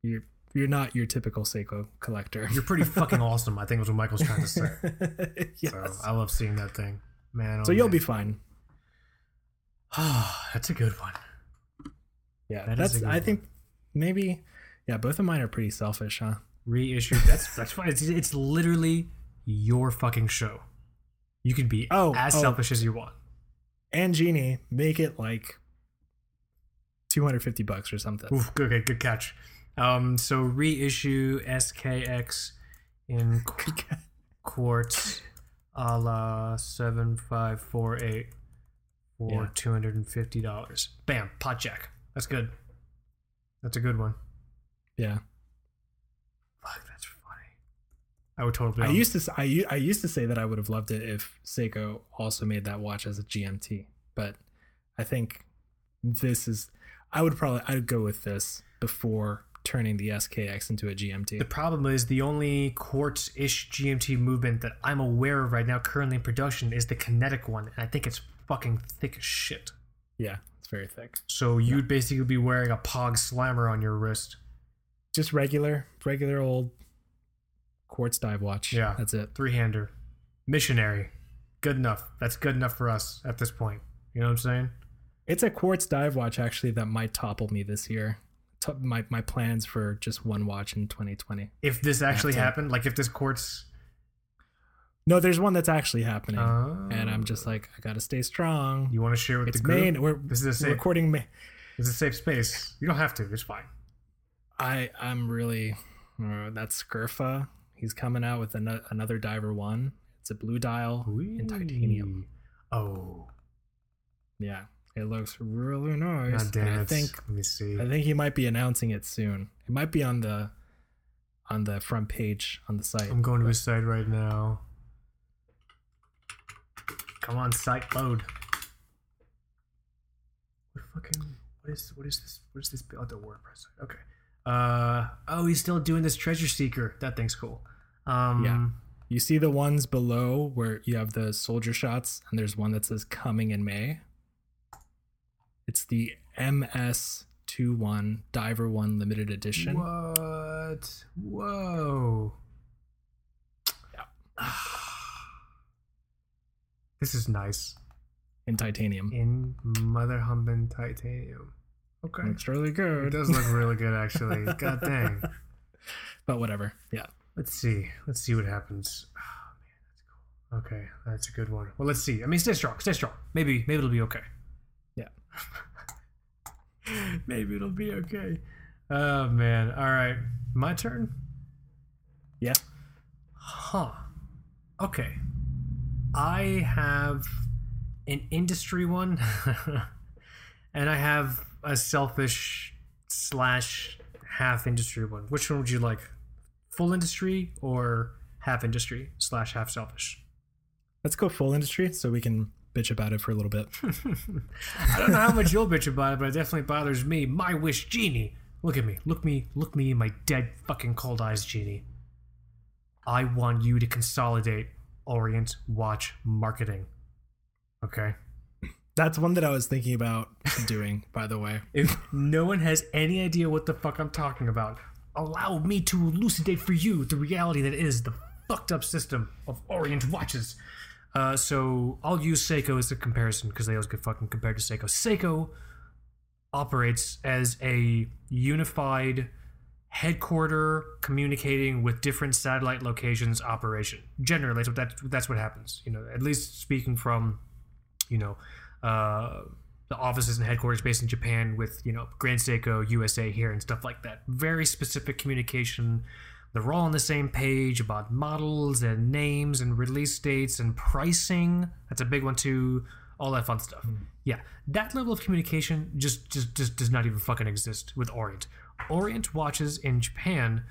you're you're not your typical Seiko collector. You're pretty fucking awesome, I think was what Michael's trying to say. Yes. So I love seeing that thing, man. Oh, so you'll man. Be fine. Oh, that's a good one. Yeah, that that's I one. Think maybe yeah both of mine are pretty selfish, huh? Reissued. That's that's fine. It's, it's literally your fucking show. You can be oh, as oh. selfish as you want. And Genie, make it like two hundred fifty bucks or something. Oof, okay, good catch. Um, so reissue S K X in qu- quartz a la seven five four eight for yeah. two hundred fifty dollars. Bam, pot check. That's good. That's a good one. Yeah. Fuck, that's I would totally. I used to. I, I used to say that I would have loved it if Seiko also made that watch as a G M T, but I think this is. I would probably. I'd go with this before turning the S K X into a G M T. The problem is the only quartz-ish G M T movement that I'm aware of right now, currently in production, is the kinetic one, and I think it's fucking thick as shit. Yeah, it's very thick. So you'd yeah. basically be wearing a Pog Slammer on your wrist. Just regular, regular old. Quartz dive watch. Yeah, that's it. Three-hander missionary, good enough. That's good enough for us at this point, you know what I'm saying? It's a quartz dive watch actually that might topple me this year. My my plans for just one watch in twenty twenty, if this actually happened, like if this quartz no there's one that's actually happening. Oh. And I'm just like, I gotta stay strong. You want to share with it's the group? Main, we're, this is a safe, we're recording ma- it's a safe space. You don't have to, it's fine. I I'm really uh, that's Scurfa. He's coming out with another, another Diver One. It's a blue dial Ooh. In titanium. Oh, yeah, it looks really nice. I think. Let me see. I think he might be announcing it soon. It might be on the on the front page on the site. I'm going to his site right now. Come on, site load. What fucking? What is? What is this? What is this? Oh, the WordPress. Okay. Uh oh, he's still doing this Treasure Seeker. That thing's cool. Um yeah, you see the ones below where you have the soldier shots, and there's one that says coming in May. It's the M S twenty-one Diver One limited edition. What? Whoa. Yeah. This is nice. In titanium. In mother humping titanium. Okay. Looks really good. It does look really good, actually. God dang. But whatever. Yeah. Let's see. Let's see what happens. Oh, man, that's cool. Okay, that's a good one. Well, let's see. I mean, stay strong. Stay strong. Maybe, maybe it'll be okay. Yeah. Maybe it'll be okay. Oh, man. All right. My turn? Yeah. Huh. Okay. I have an industry one, and I have a selfish slash half industry one. Which one would you like? Full industry or half industry slash half selfish? Let's go full industry so we can bitch about it for a little bit. I don't know how much you'll bitch about it, but it definitely bothers me. My wish genie. Look at me. Look me. Look me in my dead fucking cold eyes, genie. I want you to consolidate Orient watch marketing. Okay. That's one that I was thinking about doing, by the way. If no one has any idea what the fuck I'm talking about, allow me to elucidate for you the reality that is the fucked up system of Orient watches. Uh, so I'll use Seiko as a comparison because they always get fucking compared to Seiko. Seiko operates as a unified headquarter communicating with different satellite locations operation. Generally, so that's, that's what happens. You know, at least speaking from, you know, uh, the offices and headquarters based in Japan with, you know, Grand Seiko, U S A here and stuff like that. Very specific communication. They're all on the same page about models and names and release dates and pricing. That's a big one too. All that fun stuff. Mm. Yeah. That level of communication just, just, just does not even fucking exist with Orient. Orient watches in Japan,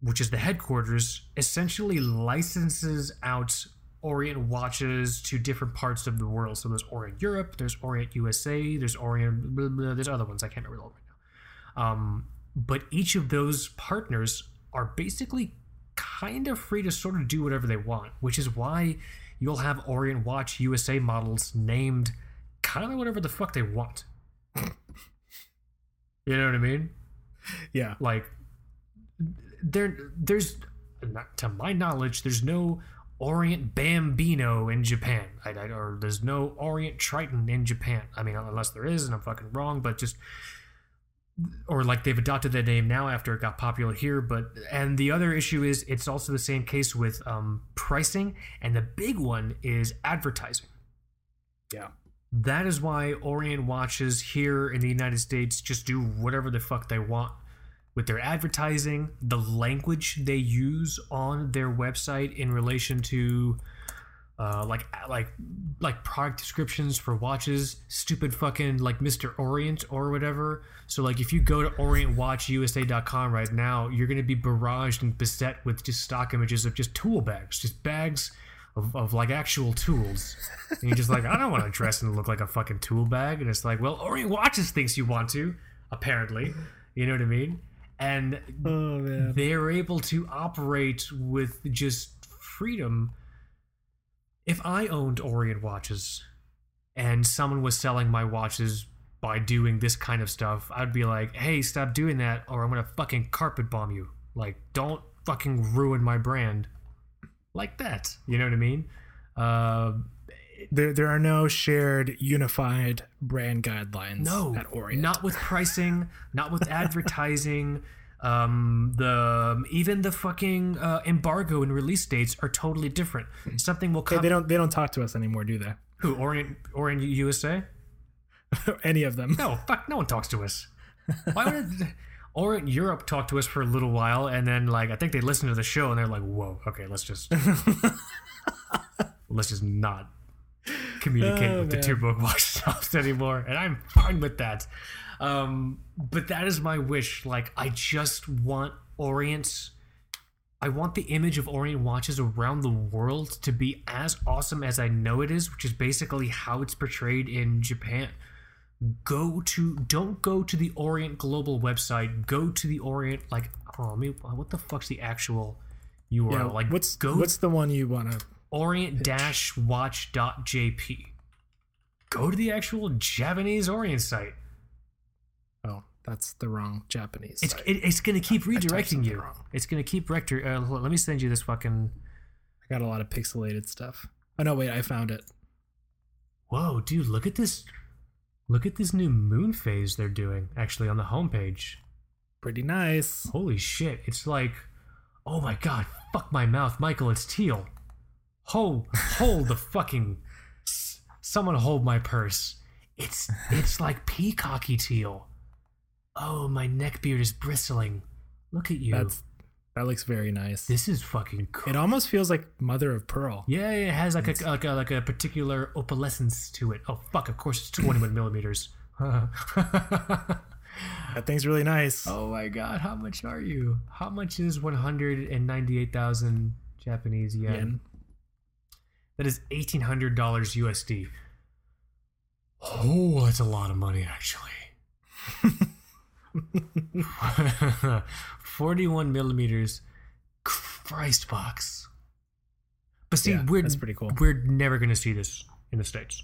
which is the headquarters, essentially licenses out Orient watches to different parts of the world. So there's Orient Europe, there's Orient U S A, there's Orient, blah, blah, there's other ones I can't remember all right now. Um, but each of those partners are basically kind of free to sort of do whatever they want, which is why you'll have Orient Watch U S A models named kind of whatever the fuck they want. You know what I mean? Yeah. Like, there, there's, not, to my knowledge, there's no Orient Bambino in Japan. I, I, or there's no Orient Triton in Japan. I mean, unless there is, and I'm fucking wrong, but just... Or like they've adopted that name now after it got popular here. But and the other issue is it's also the same case with um, pricing. And the big one is advertising. Yeah. That is why Orient watches here in the United States just do whatever the fuck they want with their advertising, the language they use on their website in relation to uh, like like like product descriptions for watches, stupid fucking like Mister Orient or whatever. So like if you go to orient watch u s a dot com right now, you're going to be barraged and beset with just stock images of just tool bags, just bags Of, of like actual tools, and you're just like, I don't want to dress and look like a fucking tool bag. And it's like, well, Orient watches thinks you want to, apparently. You know what I mean? And oh, man. They're able to operate with just freedom. If I owned Orient watches, and someone was selling my watches by doing this kind of stuff, I'd be like, hey, stop doing that, or I'm gonna fucking carpet bomb you. Like, don't fucking ruin my brand. Like that, you know what I mean? Uh, there, there are no shared, unified brand guidelines. No, at Orient. Not with pricing, not with advertising. Um, the even the fucking uh, embargo and release dates are totally different. Something will come. Hey, they don't. They don't talk to us anymore, do they? Who Orient? Orient U S A? Any of them? No, fuck. No one talks to us. Why would? It, Orient Europe talked to us for a little while, and then like I think they listened to the show and they're like, whoa, okay, let's just let's just not communicate oh, with man. the Two Broke Watch Knobs anymore, and I'm fine with that. Um, but that is my wish. Like, I just want Orient, I want the image of Orient watches around the world to be as awesome as I know it is, which is basically how it's portrayed in Japan. Go to, don't go to the Orient Global website. Go to the Orient, like, oh, I mean, what the fuck's the actual U R L? Yeah, like, what's go what's the one you want to? Orient watch dot j p. Go to the actual Japanese Orient site. Oh, that's the wrong Japanese. It's site. It, it's gonna keep I, redirecting I you. Wrong. It's gonna keep rector. Uh, let me send you this fucking. I got a lot of pixelated stuff. Oh no, wait, I found it. Whoa, dude, look at this. Look at this new moon phase they're doing, actually, on the homepage. Pretty nice. Holy shit. It's like, oh my god, fuck my mouth, Michael, it's teal. Hold, hold the fucking... Someone hold my purse. It's it's like peacocky teal. Oh, my neck beard is bristling. Look at you. That's, that looks very nice. This is fucking cool. It almost feels like mother of pearl. Yeah, it has like a, like a like a particular opalescence to it. Oh fuck! Of course, it's twenty-one millimeters. That thing's really nice. Oh my god! How much are you? How much is one hundred and ninety-eight thousand Japanese yen? yen? That is eighteen hundred dollars U S D. Oh, that's a lot of money, actually. forty-one millimeters Christ box. But see, yeah, we're, that's pretty cool. We're never going to see this in the States.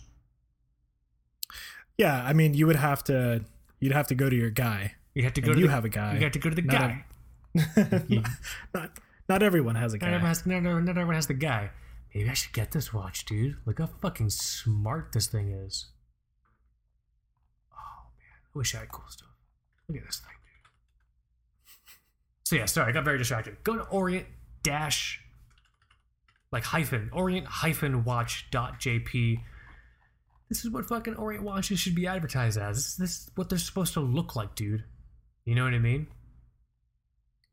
Yeah, I mean, you would have to, you'd have to go to your guy. You'd have to go to you the, have a guy. You have to go to the not guy. A, not, not, not everyone has a guy. Not everyone has, not, not everyone has the guy. Maybe I should get this watch, dude. Look how fucking smart this thing is. Oh, man. I wish I had cool stuff. Look at this thing, dude. So, yeah, sorry. I got very distracted. Go to orient dash, like hyphen, orient hyphen watch dot J P. This is what fucking Orient watches should be advertised as. This, this is what they're supposed to look like, dude. You know what I mean?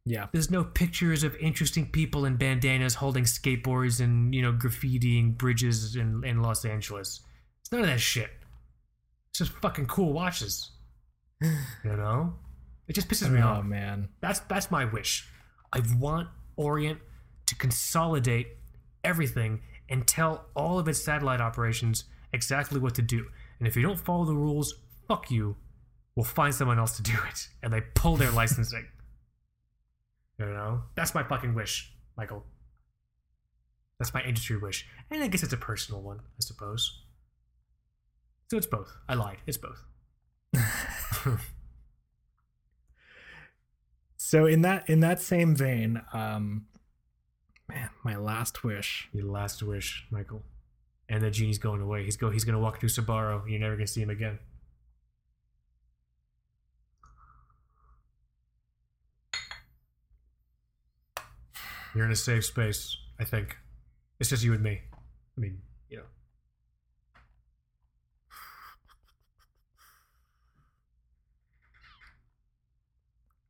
Yeah. There's no pictures of interesting people in bandanas holding skateboards and, you know, graffitiing bridges in, in Los Angeles. It's none of that shit. It's just fucking cool watches. You know? It just pisses me off. Oh, man. That's that's my wish. I want Orient to consolidate everything and tell all of its satellite operations exactly what to do. And if you don't follow the rules, fuck you. We'll find someone else to do it. And they pull their licensing. You know? That's my fucking wish, Michael. That's my industry wish. And I guess it's a personal one, I suppose. So it's both. I lied. It's both. So in that in that same vein, um, man, my last wish. Your last wish, Michael. And the genie's going away. He's go he's gonna walk through Sbarro. You're never gonna see him again. You're in a safe space, I think. It's just you and me. I mean, you know.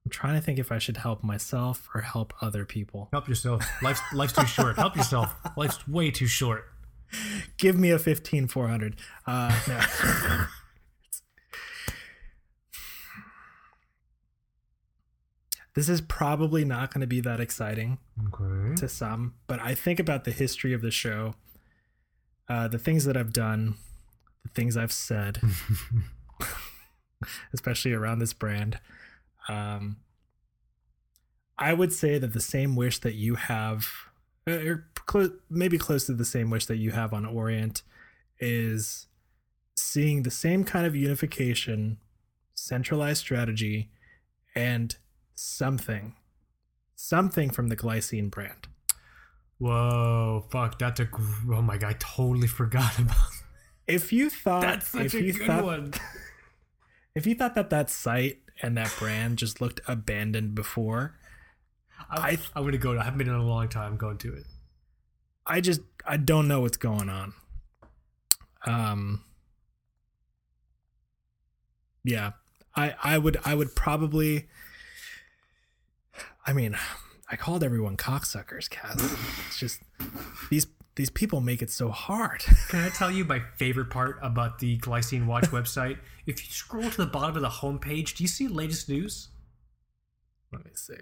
I'm trying to think if I should help myself or help other people. Help yourself. Life's, life's too short. Help yourself. Life's way too short. Give me a fifteen four hundred. Uh, no. This is probably not going to be that exciting okay. to some, but I think about the history of the show, uh, the things that I've done, the things I've said, especially around this brand. Um, I would say that the same wish that you have, or close, maybe close to the same wish that you have on Orient, is seeing the same kind of unification, centralized strategy, and Something, something from the Glycine brand. Whoa, fuck! That's a oh my god! I totally forgot about. It. If you thought that's such a good thought, one. If you thought that that site and that brand just looked abandoned before, I I would go. I haven't been in a long time going to it. I just I don't know what's going on. Um. Yeah, I I would I would probably. I mean, I called everyone cocksuckers, Kaz. It's just these these people make it so hard. Can I tell you my favorite part about the Glycine Watch website? If you scroll to the bottom of the homepage, do you see latest news? Let me see.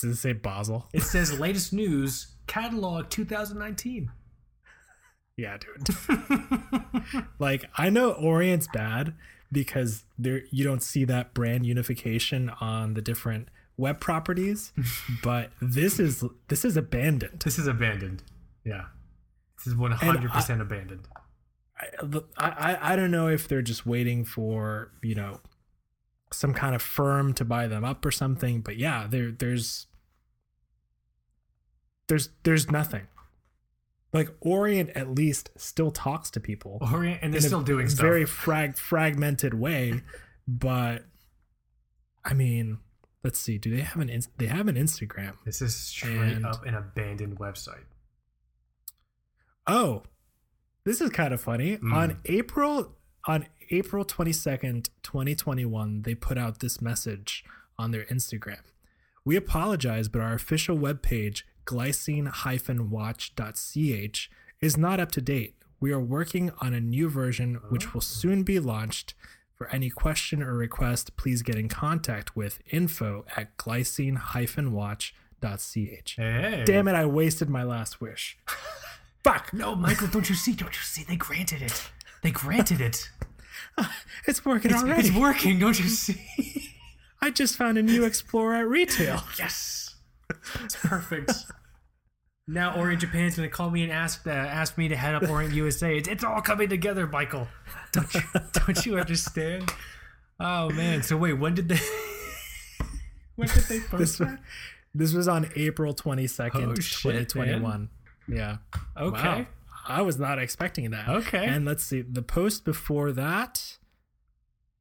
Does it say Basel? It says latest news, catalog two thousand nineteen. Yeah, dude. Like, I know Orient's bad because there you don't see that brand unification on the different web properties, but this is this is abandoned. This is abandoned. Yeah, this is one hundred percent abandoned. I, I I don't know if they're just waiting for you know some kind of firm to buy them up or something, but yeah, there there's there's there's nothing. like Orient at least still talks to people. Orient, and they're still doing stuff. Very frag fragmented way, but I mean, let's see. Do they have an? In- they have an Instagram. This is straight and, up an abandoned website. Oh, this is kind of funny. Mm. On April on April twenty-second, twenty twenty-one, they put out this message on their Instagram. We apologize, but our official webpage, glycine dash watch dot c h, is not up to date. We are working on a new version, which will soon be launched. For any question or request, please get in contact with info at glycine dash watch dot c h. Hey. Damn it, I wasted my last wish. Fuck! No, Michael, don't you see? Don't you see? They granted it. They granted it. It's working it's, already. It's working, don't you see? I just found a new Explorer at retail. Yes. It's perfect. Now Orient Japan's going to call me and ask uh, ask me to head up Orient U S A. It's, it's all coming together, Michael. Don't you, don't you understand? Oh, man. So wait, when did they when did they post this, that? This was on April twenty-second, oh, twenty twenty-one. Man. Yeah. Okay. Wow. I was not expecting that. Okay. And let's see. The post before that.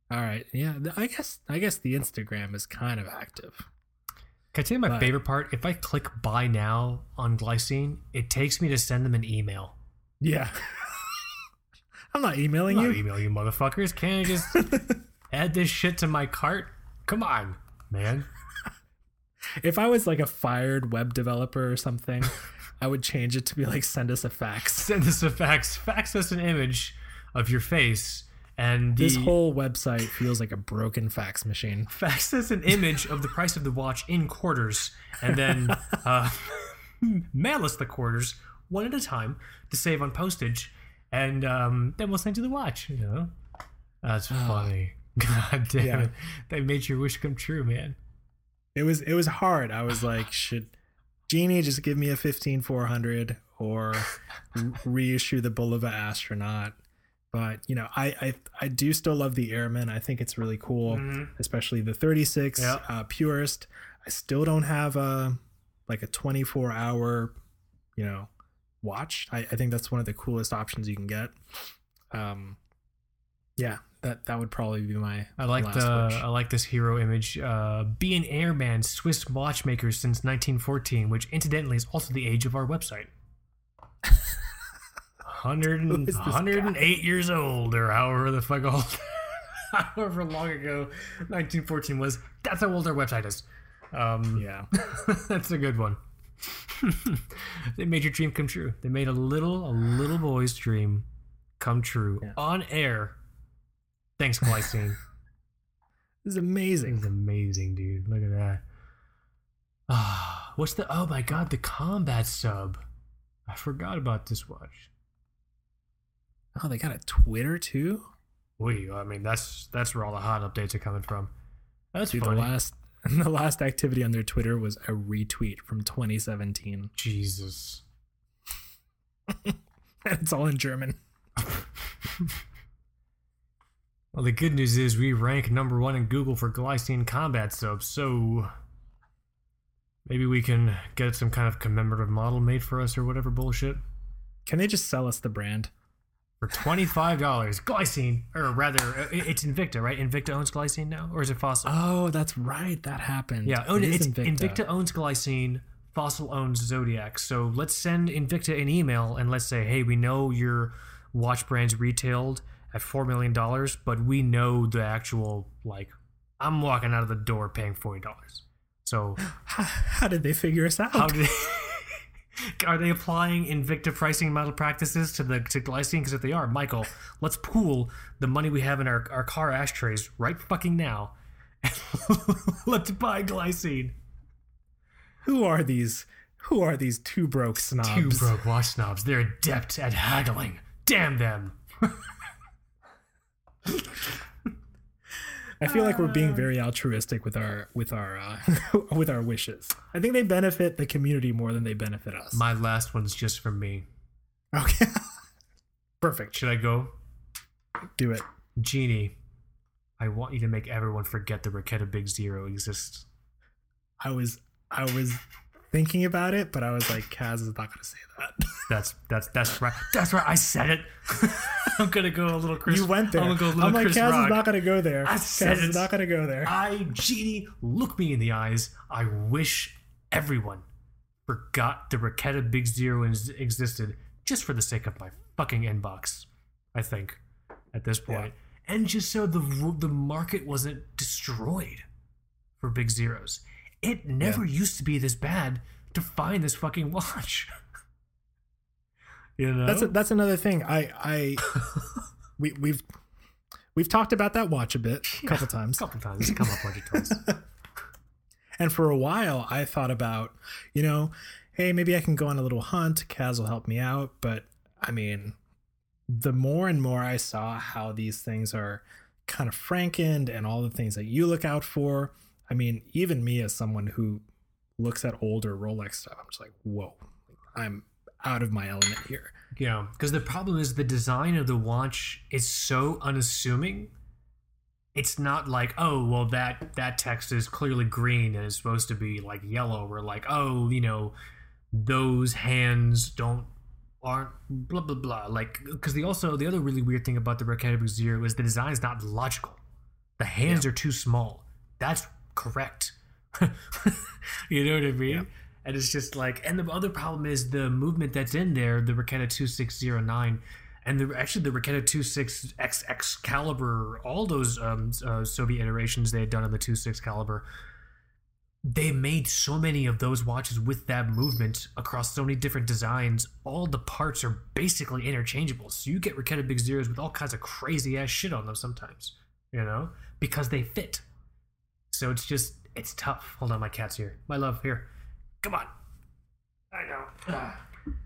All right. Yeah. I guess I guess the Instagram is kind of active. Can I tell you my but, favorite part? If I click buy now on Glycine, it takes me to send them an email. Yeah. I'm not emailing I'm not you. Emailing you motherfuckers. Can't I just add this shit to my cart? Come on, man. If I was like a fired web developer or something, I would change it to be like, send us a fax. Send us a fax. Fax us an image of your face. And the, this whole website feels like a broken fax machine. Fax us an image of the price of the watch in quarters, and then uh, mail us the quarters one at a time to save on postage, and um, then we'll send you the watch. You know, that's uh, funny. God damn yeah. it! They made your wish come true, man. It was it was hard. I was like, should Genie just give me a fifteen four hundred or reissue the Bulova Astronaut? But, you know, I, I I do still love the Airman. I think it's really cool, mm-hmm. especially the thirty-six yep. uh, Purist. I still don't have a like a twenty-four hour, you know, watch. I, I think that's one of the coolest options you can get. Um, yeah, that that would probably be my. I like last the wish. I like this hero image. Uh, be an Airman, Swiss watchmaker since nineteen fourteen, which incidentally is also the age of our website. one hundred eight years old, or however the fuck old, however long ago nineteen fourteen was. That's how old our website is. Um, yeah, that's a good one. They made your dream come true. They made a little, a little boy's dream come true yeah. on air. Thanks, Glycine. This is amazing. This is amazing, dude. Look at that. Ah, oh, what's the? Oh my God, the combat sub. I forgot about this watch. Oh, they got a Twitter too? Wait, I mean that's that's where all the hot updates are coming from. That's Dude, funny. The last the last activity on their Twitter was a retweet from twenty seventeen. Jesus. It's all in German. Well, the good news is we rank number one in Google for Glycine combat subs, so maybe we can get some kind of commemorative model made for us or whatever bullshit. Can they just sell us the brand? For twenty-five dollars, Glycine, or rather, it's Invicta, right? Invicta owns Glycine now, or is it Fossil? Oh, that's right. That happened. Yeah, it it's, Invicta. Invicta owns Glycine, Fossil owns Zodiac. So let's send Invicta an email and let's say, hey, we know your watch brand's retailed at four million dollars, but we know the actual, like, I'm walking out of the door paying forty dollars. So how, how did they figure us out? How did they... Are they applying Invicta pricing model practices to the to Glycine? Because if they are, Michael, let's pool the money we have in our, our car ashtrays right fucking now. Let's buy Glycine. Who are these? Who are these two broke snobs? Two broke watch snobs. They're adept at haggling. Damn them. I feel like we're being very altruistic with our with our uh, with our wishes. I think they benefit the community more than they benefit us. My last one's just for me. Okay. Perfect. Should I go? Do it. Genie, I want you to make everyone forget the Raketa Big Zero exists. I was I was thinking about it, but I was like, Kaz is not going to say that. That's that's that's right. That's right. I said it. I'm going to go a little Chris. You went there. I'm, go I'm like, Chris Kaz Rock. Is not going to go there. I said Kaz it. Is not going to go there. I, Genie, look me in the eyes. I wish everyone forgot the Raketa Big Zero existed just for the sake of my fucking inbox, I think, at this point. Yeah. And just so the the market wasn't destroyed for Big Zeros. It never yeah. used to be this bad to find this fucking watch. You know, that's a, that's another thing. I I we we've we've talked about that watch a bit, a couple yeah, times, a couple times, come up like times. And for a while, I thought about, you know, hey, maybe I can go on a little hunt. Kaz will help me out, but I mean, the more and more I saw how these things are kind of frankened and all the things that you look out for. I mean, even me as someone who looks at older Rolex stuff, I'm just like, whoa, I'm out of my element here. Yeah, because the problem is the design of the watch is so unassuming. It's not like, oh, well, that, that text is clearly green and is supposed to be like yellow. We're like, oh, you know, those hands don't aren't blah, blah, blah. Like, because the also the other really weird thing about the Raketa Big Zero is the design is not logical. The hands yeah. are too small. That's correct. You know what I mean? Yeah. And it's just like, and the other problem is the movement that's in there, the Raketa two six zero nine and the actually the Raketa two six X Excalibur, all those um, uh, Soviet iterations they had done on the two six caliber, they made so many of those watches with that movement across so many different designs. All the parts are basically interchangeable, so you get Raketa Big Zeros with all kinds of crazy ass shit on them sometimes, you know, because they fit. So it's just, it's tough. Hold on, my cat's here. My love, here. Come on. I know. Ah.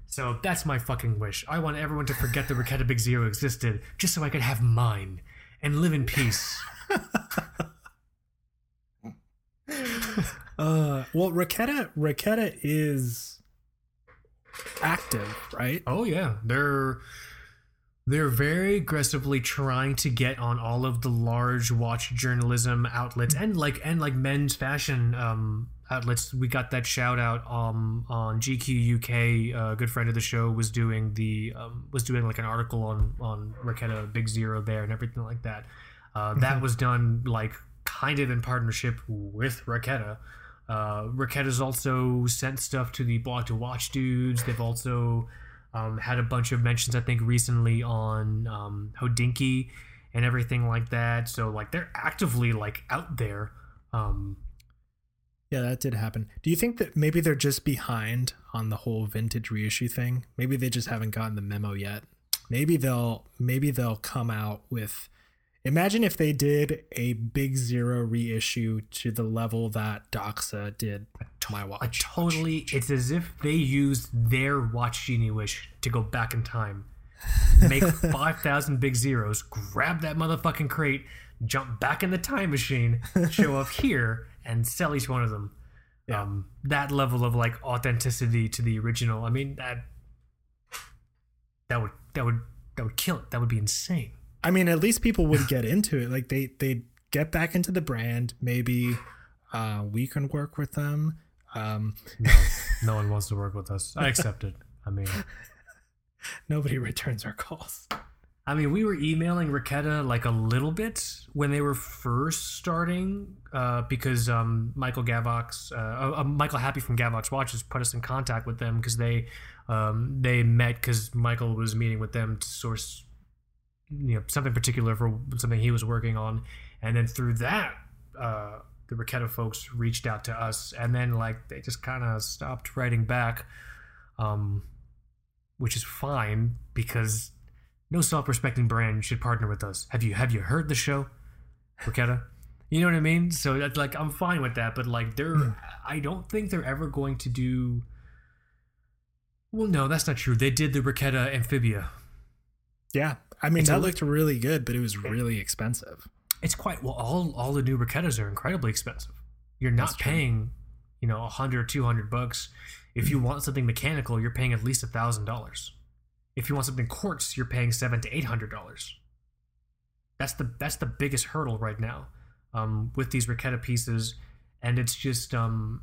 So that's my fucking wish. I want everyone to forget the Raketa Big Zero existed just so I could have mine and live in peace. uh, well, Raketa, Raketa is active, right? Oh, yeah. They're... They're very aggressively trying to get on all of the large watch journalism outlets and like and like men's fashion um, outlets. We got that shout out um, on G Q U K. A good friend of the show was doing the um, was doing like an article on on Raketa Big Zero there and everything like that. Uh, that mm-hmm. was done like kind of in partnership with Raketa. Uh, Raketa's also sent stuff to the Blog to Watch dudes. They've also. Um, had a bunch of mentions, I think, recently on um, Hodinkee and everything like that. So, like, they're actively, like, out there. Um, yeah, that did happen. Do you think that maybe they're just behind on the whole vintage reissue thing? Maybe they just haven't gotten the memo yet. Maybe they'll maybe they'll come out with... Imagine if they did a Big Zero reissue to the level that Doxa did my watch. I totally, it's as if they used their Watch Genie wish to go back in time, make five thousand Big Zeros, grab that motherfucking crate, jump back in the time machine, show up here, and sell each one of them. Yeah. Um, that level of like authenticity to the original. I mean, that that would that would that would kill it. That would be insane. I mean, at least people would get into it. Like they they get back into the brand. Maybe uh, we can work with them. Um, no, no one wants to work with us. I accept it. I mean, nobody returns our calls. I mean, we were emailing Raketa like a little bit when they were first starting uh, because um, Michael Gavox, uh, uh, Michael Happy from Gavox Watches put us in contact with them because they um, they met because Michael was meeting with them to source. You know, something particular for something he was working on, and then through that uh the Raketa folks reached out to us, and then like they just kind of stopped writing back, um which is fine because no self-respecting brand should partner with us. Have you have you heard the show, Raketa? You know what I mean? So that's like, I'm fine with that, but like they're mm. I don't think they're ever going to do well. No, that's not true. They did the Raketa Amphibia. Yeah, I mean, it's that a, looked really good, but it was really expensive. It's quite, well, all all the new Raketas are incredibly expensive. You're not That's paying, true. you know, one hundred, two hundred bucks. If you want something mechanical, you're paying at least one thousand dollars. If you want something quartz, you're paying seven hundred to eight hundred dollars. That's the that's the biggest hurdle right now um, with these Raketa pieces. And it's just, um,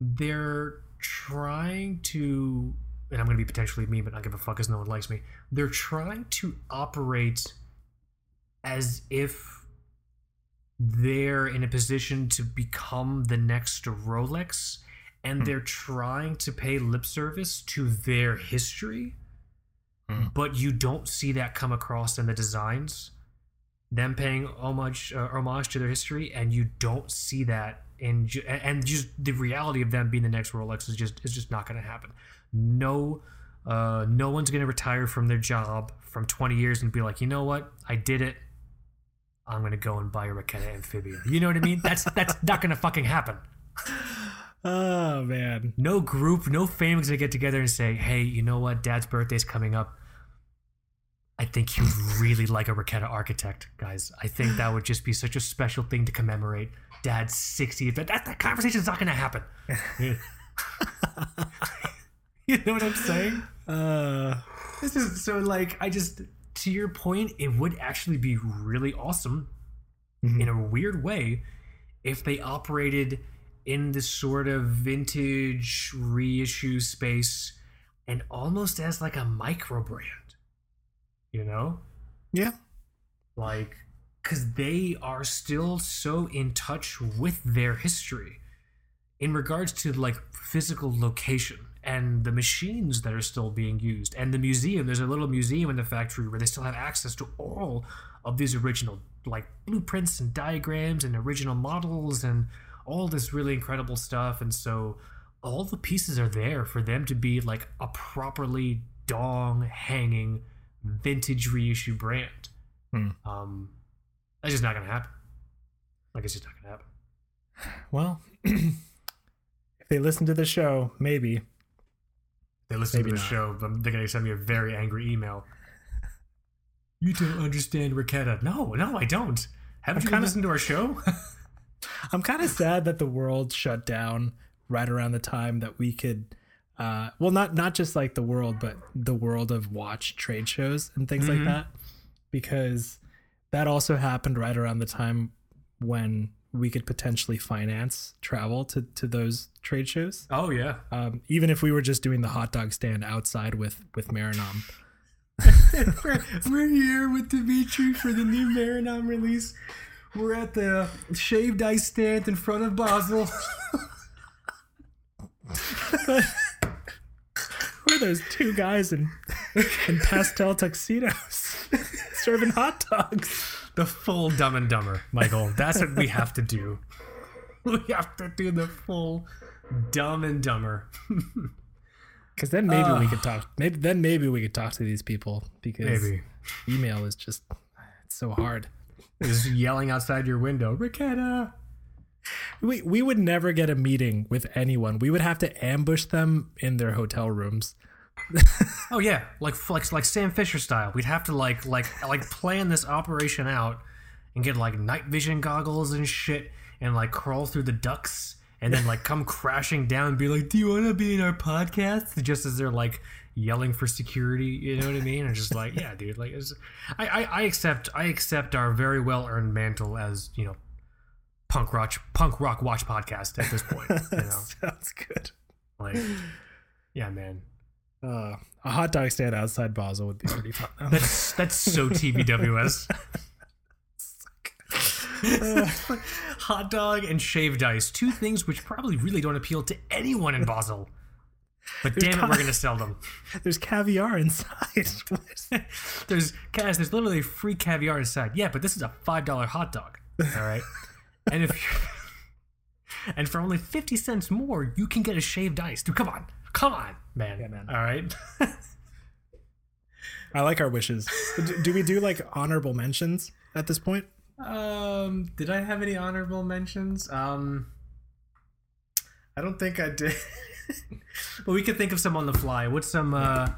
they're trying to, and I'm going to be potentially mean, but I don't give a fuck because no one likes me. They're trying to operate as if they're in a position to become the next Rolex, and mm. they're trying to pay lip service to their history, mm. but you don't see that come across in the designs. Them paying homage uh, homage to their history, and you don't see that in ju- and just the reality of them being the next Rolex is just is just not going to happen. No, uh, no one's going to retire from their job from twenty years and be like, you know what, I did it. I'm going to go and buy a Raketa amphibian. You know what I mean? That's that's not going to fucking happen. Oh, man. No group, no family's going to get together and say, hey, you know what? Dad's birthday's coming up. I think he'd really like a Raketa architect, guys. I think that would just be such a special thing to commemorate Dad's sixtieth. That, that conversation's not going to happen. You know what I'm saying? Uh, this is so, like, I just... To your point, it would actually be really awesome mm-hmm. in a weird way if they operated in this sort of vintage reissue space and almost as like a micro brand, you know? Yeah. Like, because they are still so in touch with their history in regards to like physical location. And the machines that are still being used, and the museum. There's a little museum in the factory where they still have access to all of these original, like, blueprints and diagrams and original models and all this really incredible stuff. And so all the pieces are there for them to be like a properly dong hanging vintage reissue brand. Hmm. Um, that's just not gonna happen. Like, it's just not gonna happen. Well, if they listen to the show, maybe. They listen Maybe to the not. show, but they're going to send me a very angry email. You don't understand Raketa. No, no, I don't. Haven't I'm you kinda, listened to our show? I'm kind of sad that the world shut down right around the time that we could, uh, well, not, not just like the world, but the world of watch trade shows and things mm-hmm. like that, because that also happened right around the time when we could potentially finance travel to, to those trade shows. Oh yeah. Um, even if we were just doing the hot dog stand outside with, with Marinom. we're, we're here with Dimitri for the new Marinom release. We're at the shaved ice stand in front of Basel. We're those two guys in, in pastel tuxedos serving hot dogs. The full Dumb and Dumber, Michael. That's what we have to do. We have to do the full Dumb and Dumber. Because then maybe uh, we could talk. Maybe then maybe we could talk to these people, because maybe. Email is just it's so hard. Just yelling outside your window, Raketa. We we would never get a meeting with anyone. We would have to ambush them in their hotel rooms. Oh yeah, like like like Sam Fisher style. We'd have to like like like plan this operation out and get like night vision goggles and shit, and like crawl through the ducts, and then like come crashing down and be like, "Do you want to be in our podcast?" Just as they're like yelling for security, you know what I mean? And just like, yeah, dude. Like, it's, I, I I accept I accept our very well earned mantle as, you know, punk rock punk rock watch podcast at this point. You know? Sounds good. Like, yeah, man. Uh, a hot dog stand outside Basel would be pretty fun. That's that's so T B W S. uh, hot dog and shaved ice, two things which probably really don't appeal to anyone in Basel. But damn it, ca- we're gonna sell them. There's caviar inside. there's Cass, there's literally free caviar inside. Yeah, but this is a five dollar hot dog. All right, and if you're, and for only fifty cents more, you can get a shaved ice. Dude, come on. Come on, man. Yeah, man. All right. I like our wishes. Do, do we do like honorable mentions at this point? Um, did I have any honorable mentions? Um, I don't think I did. But we could think of some on the fly. What's some? Uh,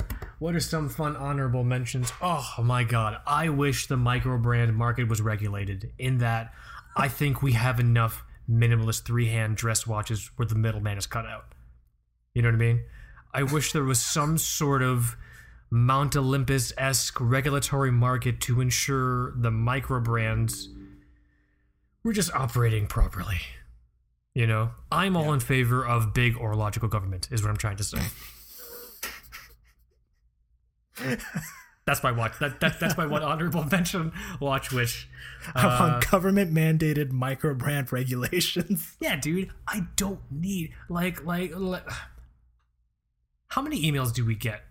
what are some fun honorable mentions? Oh my God! I wish the micro brand market was regulated. In that, I think we have enough minimalist three-hand dress watches where the middleman is cut out. You know what I mean? I wish there was some sort of Mount Olympus-esque regulatory market to ensure the micro brands were just operating properly. You know, I'm all yeah. in favor of big orological government is what I'm trying to say. That's my watch. That, that that's my one honorable mention watch wish. Uh, on government mandated micro brand regulations. Yeah, dude. I don't need like, like like. How many emails do we get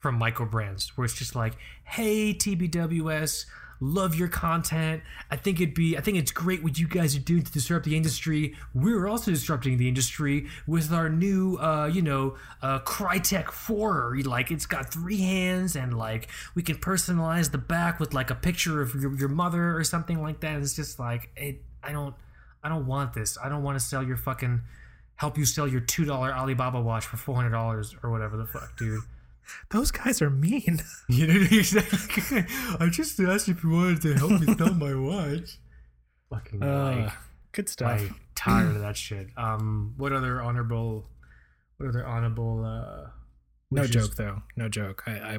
from micro brands where it's just like, "Hey, T B W S, love your content. I think it'd be I think it's great what you guys are doing to disrupt the industry. We're also disrupting the industry with our new uh, you know, uh Crytek four. Like it's got three hands and like we can personalize the back with like a picture of your, your mother or something like that." And it's just like, it, I don't I don't want this. I don't want to sell your fucking help you sell your two dollar Alibaba watch for four hundred dollars or whatever the fuck, dude. Those guys are mean. You know, exactly. I just asked if you wanted to help me sell my watch. Fucking uh, like, good stuff. I'm tired of that shit. Um, what other honorable? What other honorable? Uh, no wishes? Joke though. No joke. I, I,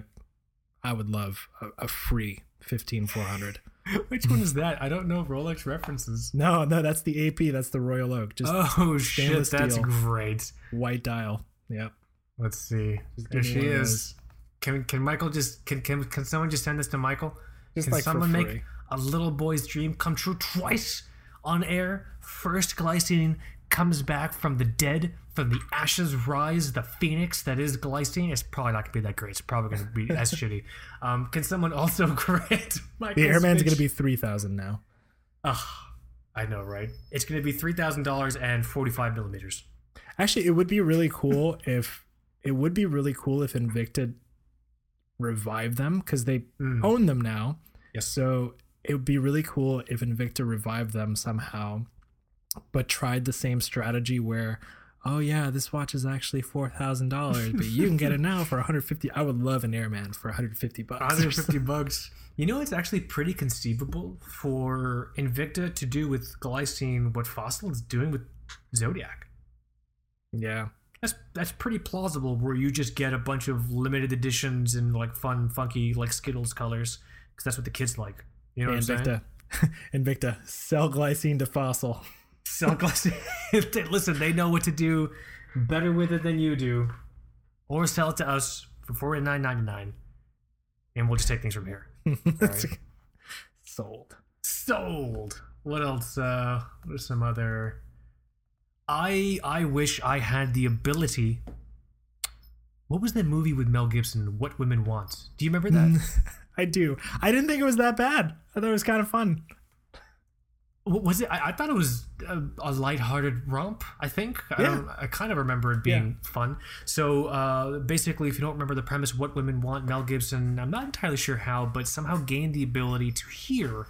I would love a, a free fifteen four hundred. Which one is that? I don't know if Rolex references. No, no, that's the A P. That's the Royal Oak. Just oh shit, that's steel, great. White dial. Yep. Let's see. There she is. Can can Michael just can can can someone just send this to Michael? Just can like someone make a little boy's dream come true twice on air? First, Glycine comes back from the dead, from the ashes rise, the phoenix that is Glycine. It's probably not gonna be that great. It's probably gonna be as shitty. Um, can someone also grant Michael's? The Airman's pitch? Gonna be three thousand now. Ugh, I know, right? It's gonna be three thousand dollars and forty-five millimeters. Actually, it would be really cool if. It would be really cool if Invicta revived them because they mm. own them now. Yes. So it would be really cool if Invicta revived them somehow, but tried the same strategy where, oh yeah, this watch is actually four thousand dollars, but you can get it now for one hundred fifty. I would love an Airman for one hundred fifty bucks. one hundred fifty bucks. You know, it's actually pretty conceivable for Invicta to do with Glycine what Fossil is doing with Zodiac. Yeah. That's that's pretty plausible where you just get a bunch of limited editions and like fun, funky, like Skittles colors because that's what the kids like. You know yeah, what I'm Invicta. saying? Invicta, sell Glycine to Fossil. Sell Glycine. Listen, they know what to do better with it than you do. Or sell it to us for forty-nine ninety-nine and we'll just take things from here. Right. Sold. Sold. What else? Uh, what are some other... I I wish I had the ability. What was that movie with Mel Gibson, What Women Want? Do you remember that? I do. I didn't think it was that bad. I thought it was kind of fun. What was it? I, I thought it was a, a lighthearted romp, I think. Yeah. I, don't, I kind of remember it being yeah. fun. So uh, basically, if you don't remember the premise, What Women Want, Mel Gibson, I'm not entirely sure how, but somehow gained the ability to hear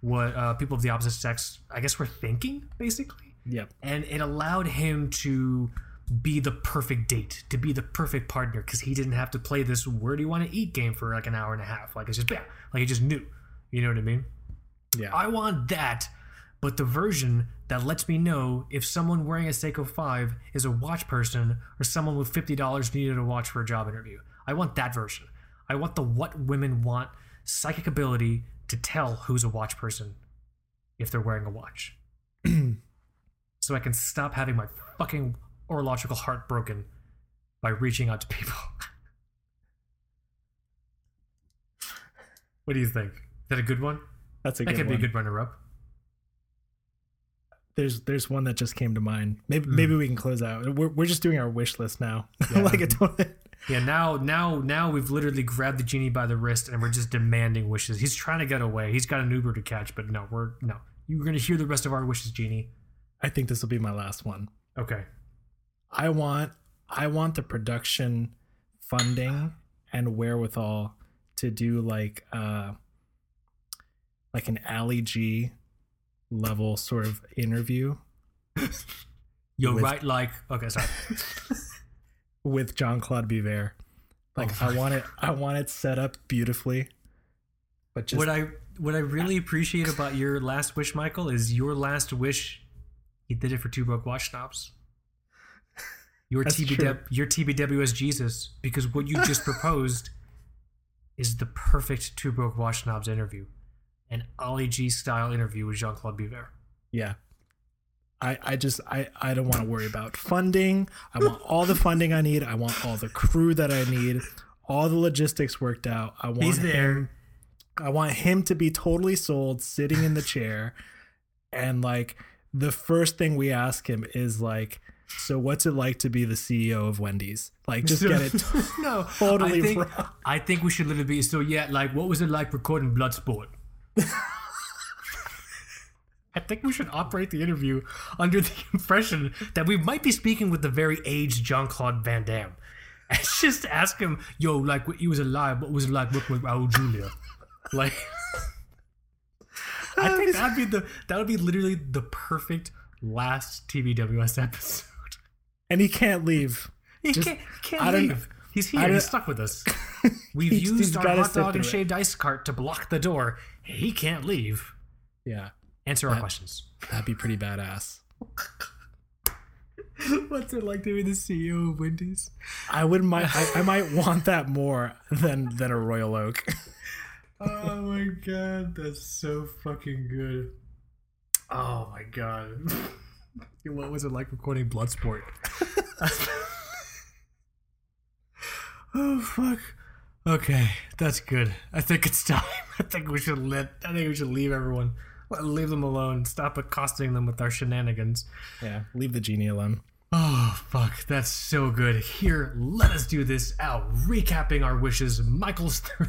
what uh, people of the opposite sex, I guess, were thinking, basically. Yep. And it allowed him to be the perfect date, to be the perfect partner, because he didn't have to play this where do you want to eat game for like an hour and a half. Like it's just, bam, like he just knew. You know what I mean? Yeah. I want that, but the version that lets me know if someone wearing a Seiko five is a watch person or someone with fifty dollars needed a watch for a job interview. I want that version. I want the What Women Want psychic ability to tell who's a watch person if they're wearing a watch. So I can stop having my fucking orological heart broken by reaching out to people. What do you think? Is that a good one? That's a that good one. That could be a good runner-up. There's there's one that just came to mind. Maybe mm. maybe we can close out. We're we're just doing our wish list now. Yeah. Like a toilet. Yeah, now now now we've literally grabbed the genie by the wrist and we're just demanding wishes. He's trying to get away. He's got an Uber to catch, but no, we're no. You're gonna hear the rest of our wishes, genie. I think this will be my last one. Okay. I want I want the production funding and wherewithal to do like uh like an Ali G level sort of interview. You're with, right like okay, sorry. With Jean-Claude Biver. Like oh I want it I want it set up beautifully. But just what I what I really appreciate about your last wish, Michael, is your last wish. He did it for Two Broke Watch Knobs. Your T B W S Jesus, because what you just proposed is the perfect Two Broke Watch Knobs interview, an Ali G style interview with Jean-Claude Biver. Yeah, I, I just I, I don't want to worry about funding. I want all the funding I need. I want all the crew that I need. All the logistics worked out. I want He's there. him. I want him to be totally sold, sitting in the chair, and like the first thing we ask him is like, "So what's it like to be the C E O of Wendy's?" Like, just so, get it t- no, totally I think, wrong. I think we should literally be so. Yeah, like, what was it like recording Bloodsport? I think we should operate the interview under the impression that we might be speaking with the very aged Jean-Claude Van Damme. And just ask him, yo, like, when he was alive, what was it like working with Raul Julia? Like, I think that'd be the, that would be literally the perfect last T B W S episode. And he can't leave. He just, can't, he can't I leave. Don't, he's here. He's stuck with us. We've he's, used he's our hot dog and shaved ice cart to block the door. He can't leave. Yeah. Answer our that, questions. That'd be pretty badass. What's it like to be the C E O of Wendy's? I would might I, I might want that more than than a Royal Oak. Oh my god, that's so fucking good. Oh my god. What was it like recording Bloodsport? Oh fuck. Okay, that's good. I think it's time. I think we should let I think we should leave everyone. Leave them alone. Stop accosting them with our shenanigans. Yeah, leave the genie alone. Oh, fuck. That's so good. Here, let us do this out. Recapping our wishes. Michael's three.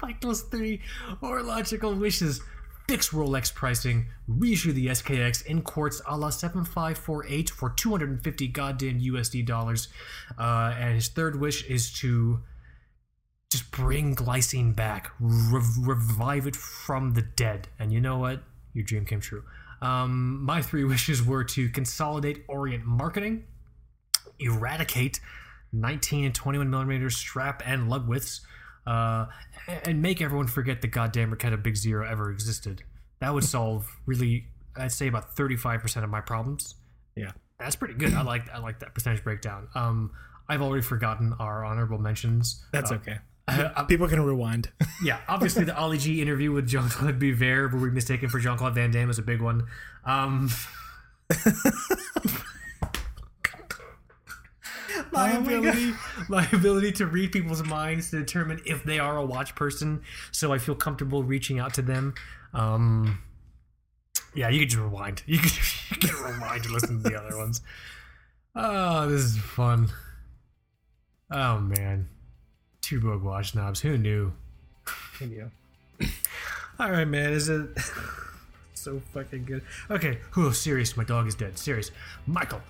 Michael's three horological wishes. Fix Rolex pricing. Reissue the S K X in quartz a la seven five four eight for two hundred fifty goddamn U S D dollars. Uh, and his third wish is to... just bring glycine back, Re- revive it from the dead. And you know what? Your dream came true. Um, my three wishes were to consolidate Orient marketing, eradicate nineteen and twenty-one millimeter strap and lug widths, uh, and make everyone forget the goddamn Raketa Big Zero ever existed. That would solve really, I'd say about thirty-five percent of my problems. Yeah. That's pretty good. I like, I like that percentage breakdown. Um, I've already forgotten our honorable mentions. That's uh, okay. Uh, people can rewind. Yeah, obviously the Ali G interview with Jean-Claude Biver, where we mistaken for Jean-Claude Van Damme, is a big one. Um, my, oh ability, my ability to read people's minds to determine if they are a watch person, so I feel comfortable reaching out to them. Um, yeah, you can just rewind. You can, you can rewind to listen to the other ones. Oh, this is fun. Oh man. Two Broke Watch Knobs. Who knew? Who knew? All right, man. Is it so fucking good? Okay. Oh, serious. My dog is dead. Serious. Michael.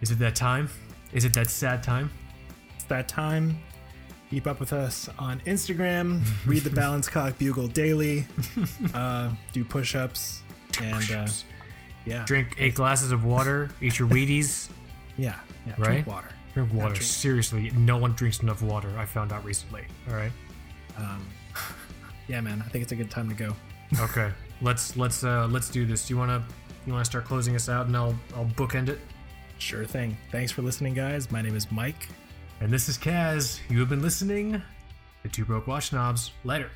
Is it that time? Is it that sad time? It's that time. Keep up with us on Instagram. Read the Balance Cock Bugle daily. Uh, do push-ups. And push-ups. Uh, yeah. Drink eight glasses of water. Eat your Wheaties. Yeah. Yeah. Right? Drink water. Drink water. Seriously, no one drinks enough water. I found out recently. All right. Um, yeah, man. I think it's a good time to go. Okay. Let's let's uh, let's do this. Do you wanna you wanna start closing us out, and I'll I'll bookend it. Sure thing. Thanks for listening, guys. My name is Mike, and this is Kaz. You have been listening to Two Broke Watch Knobs. Later.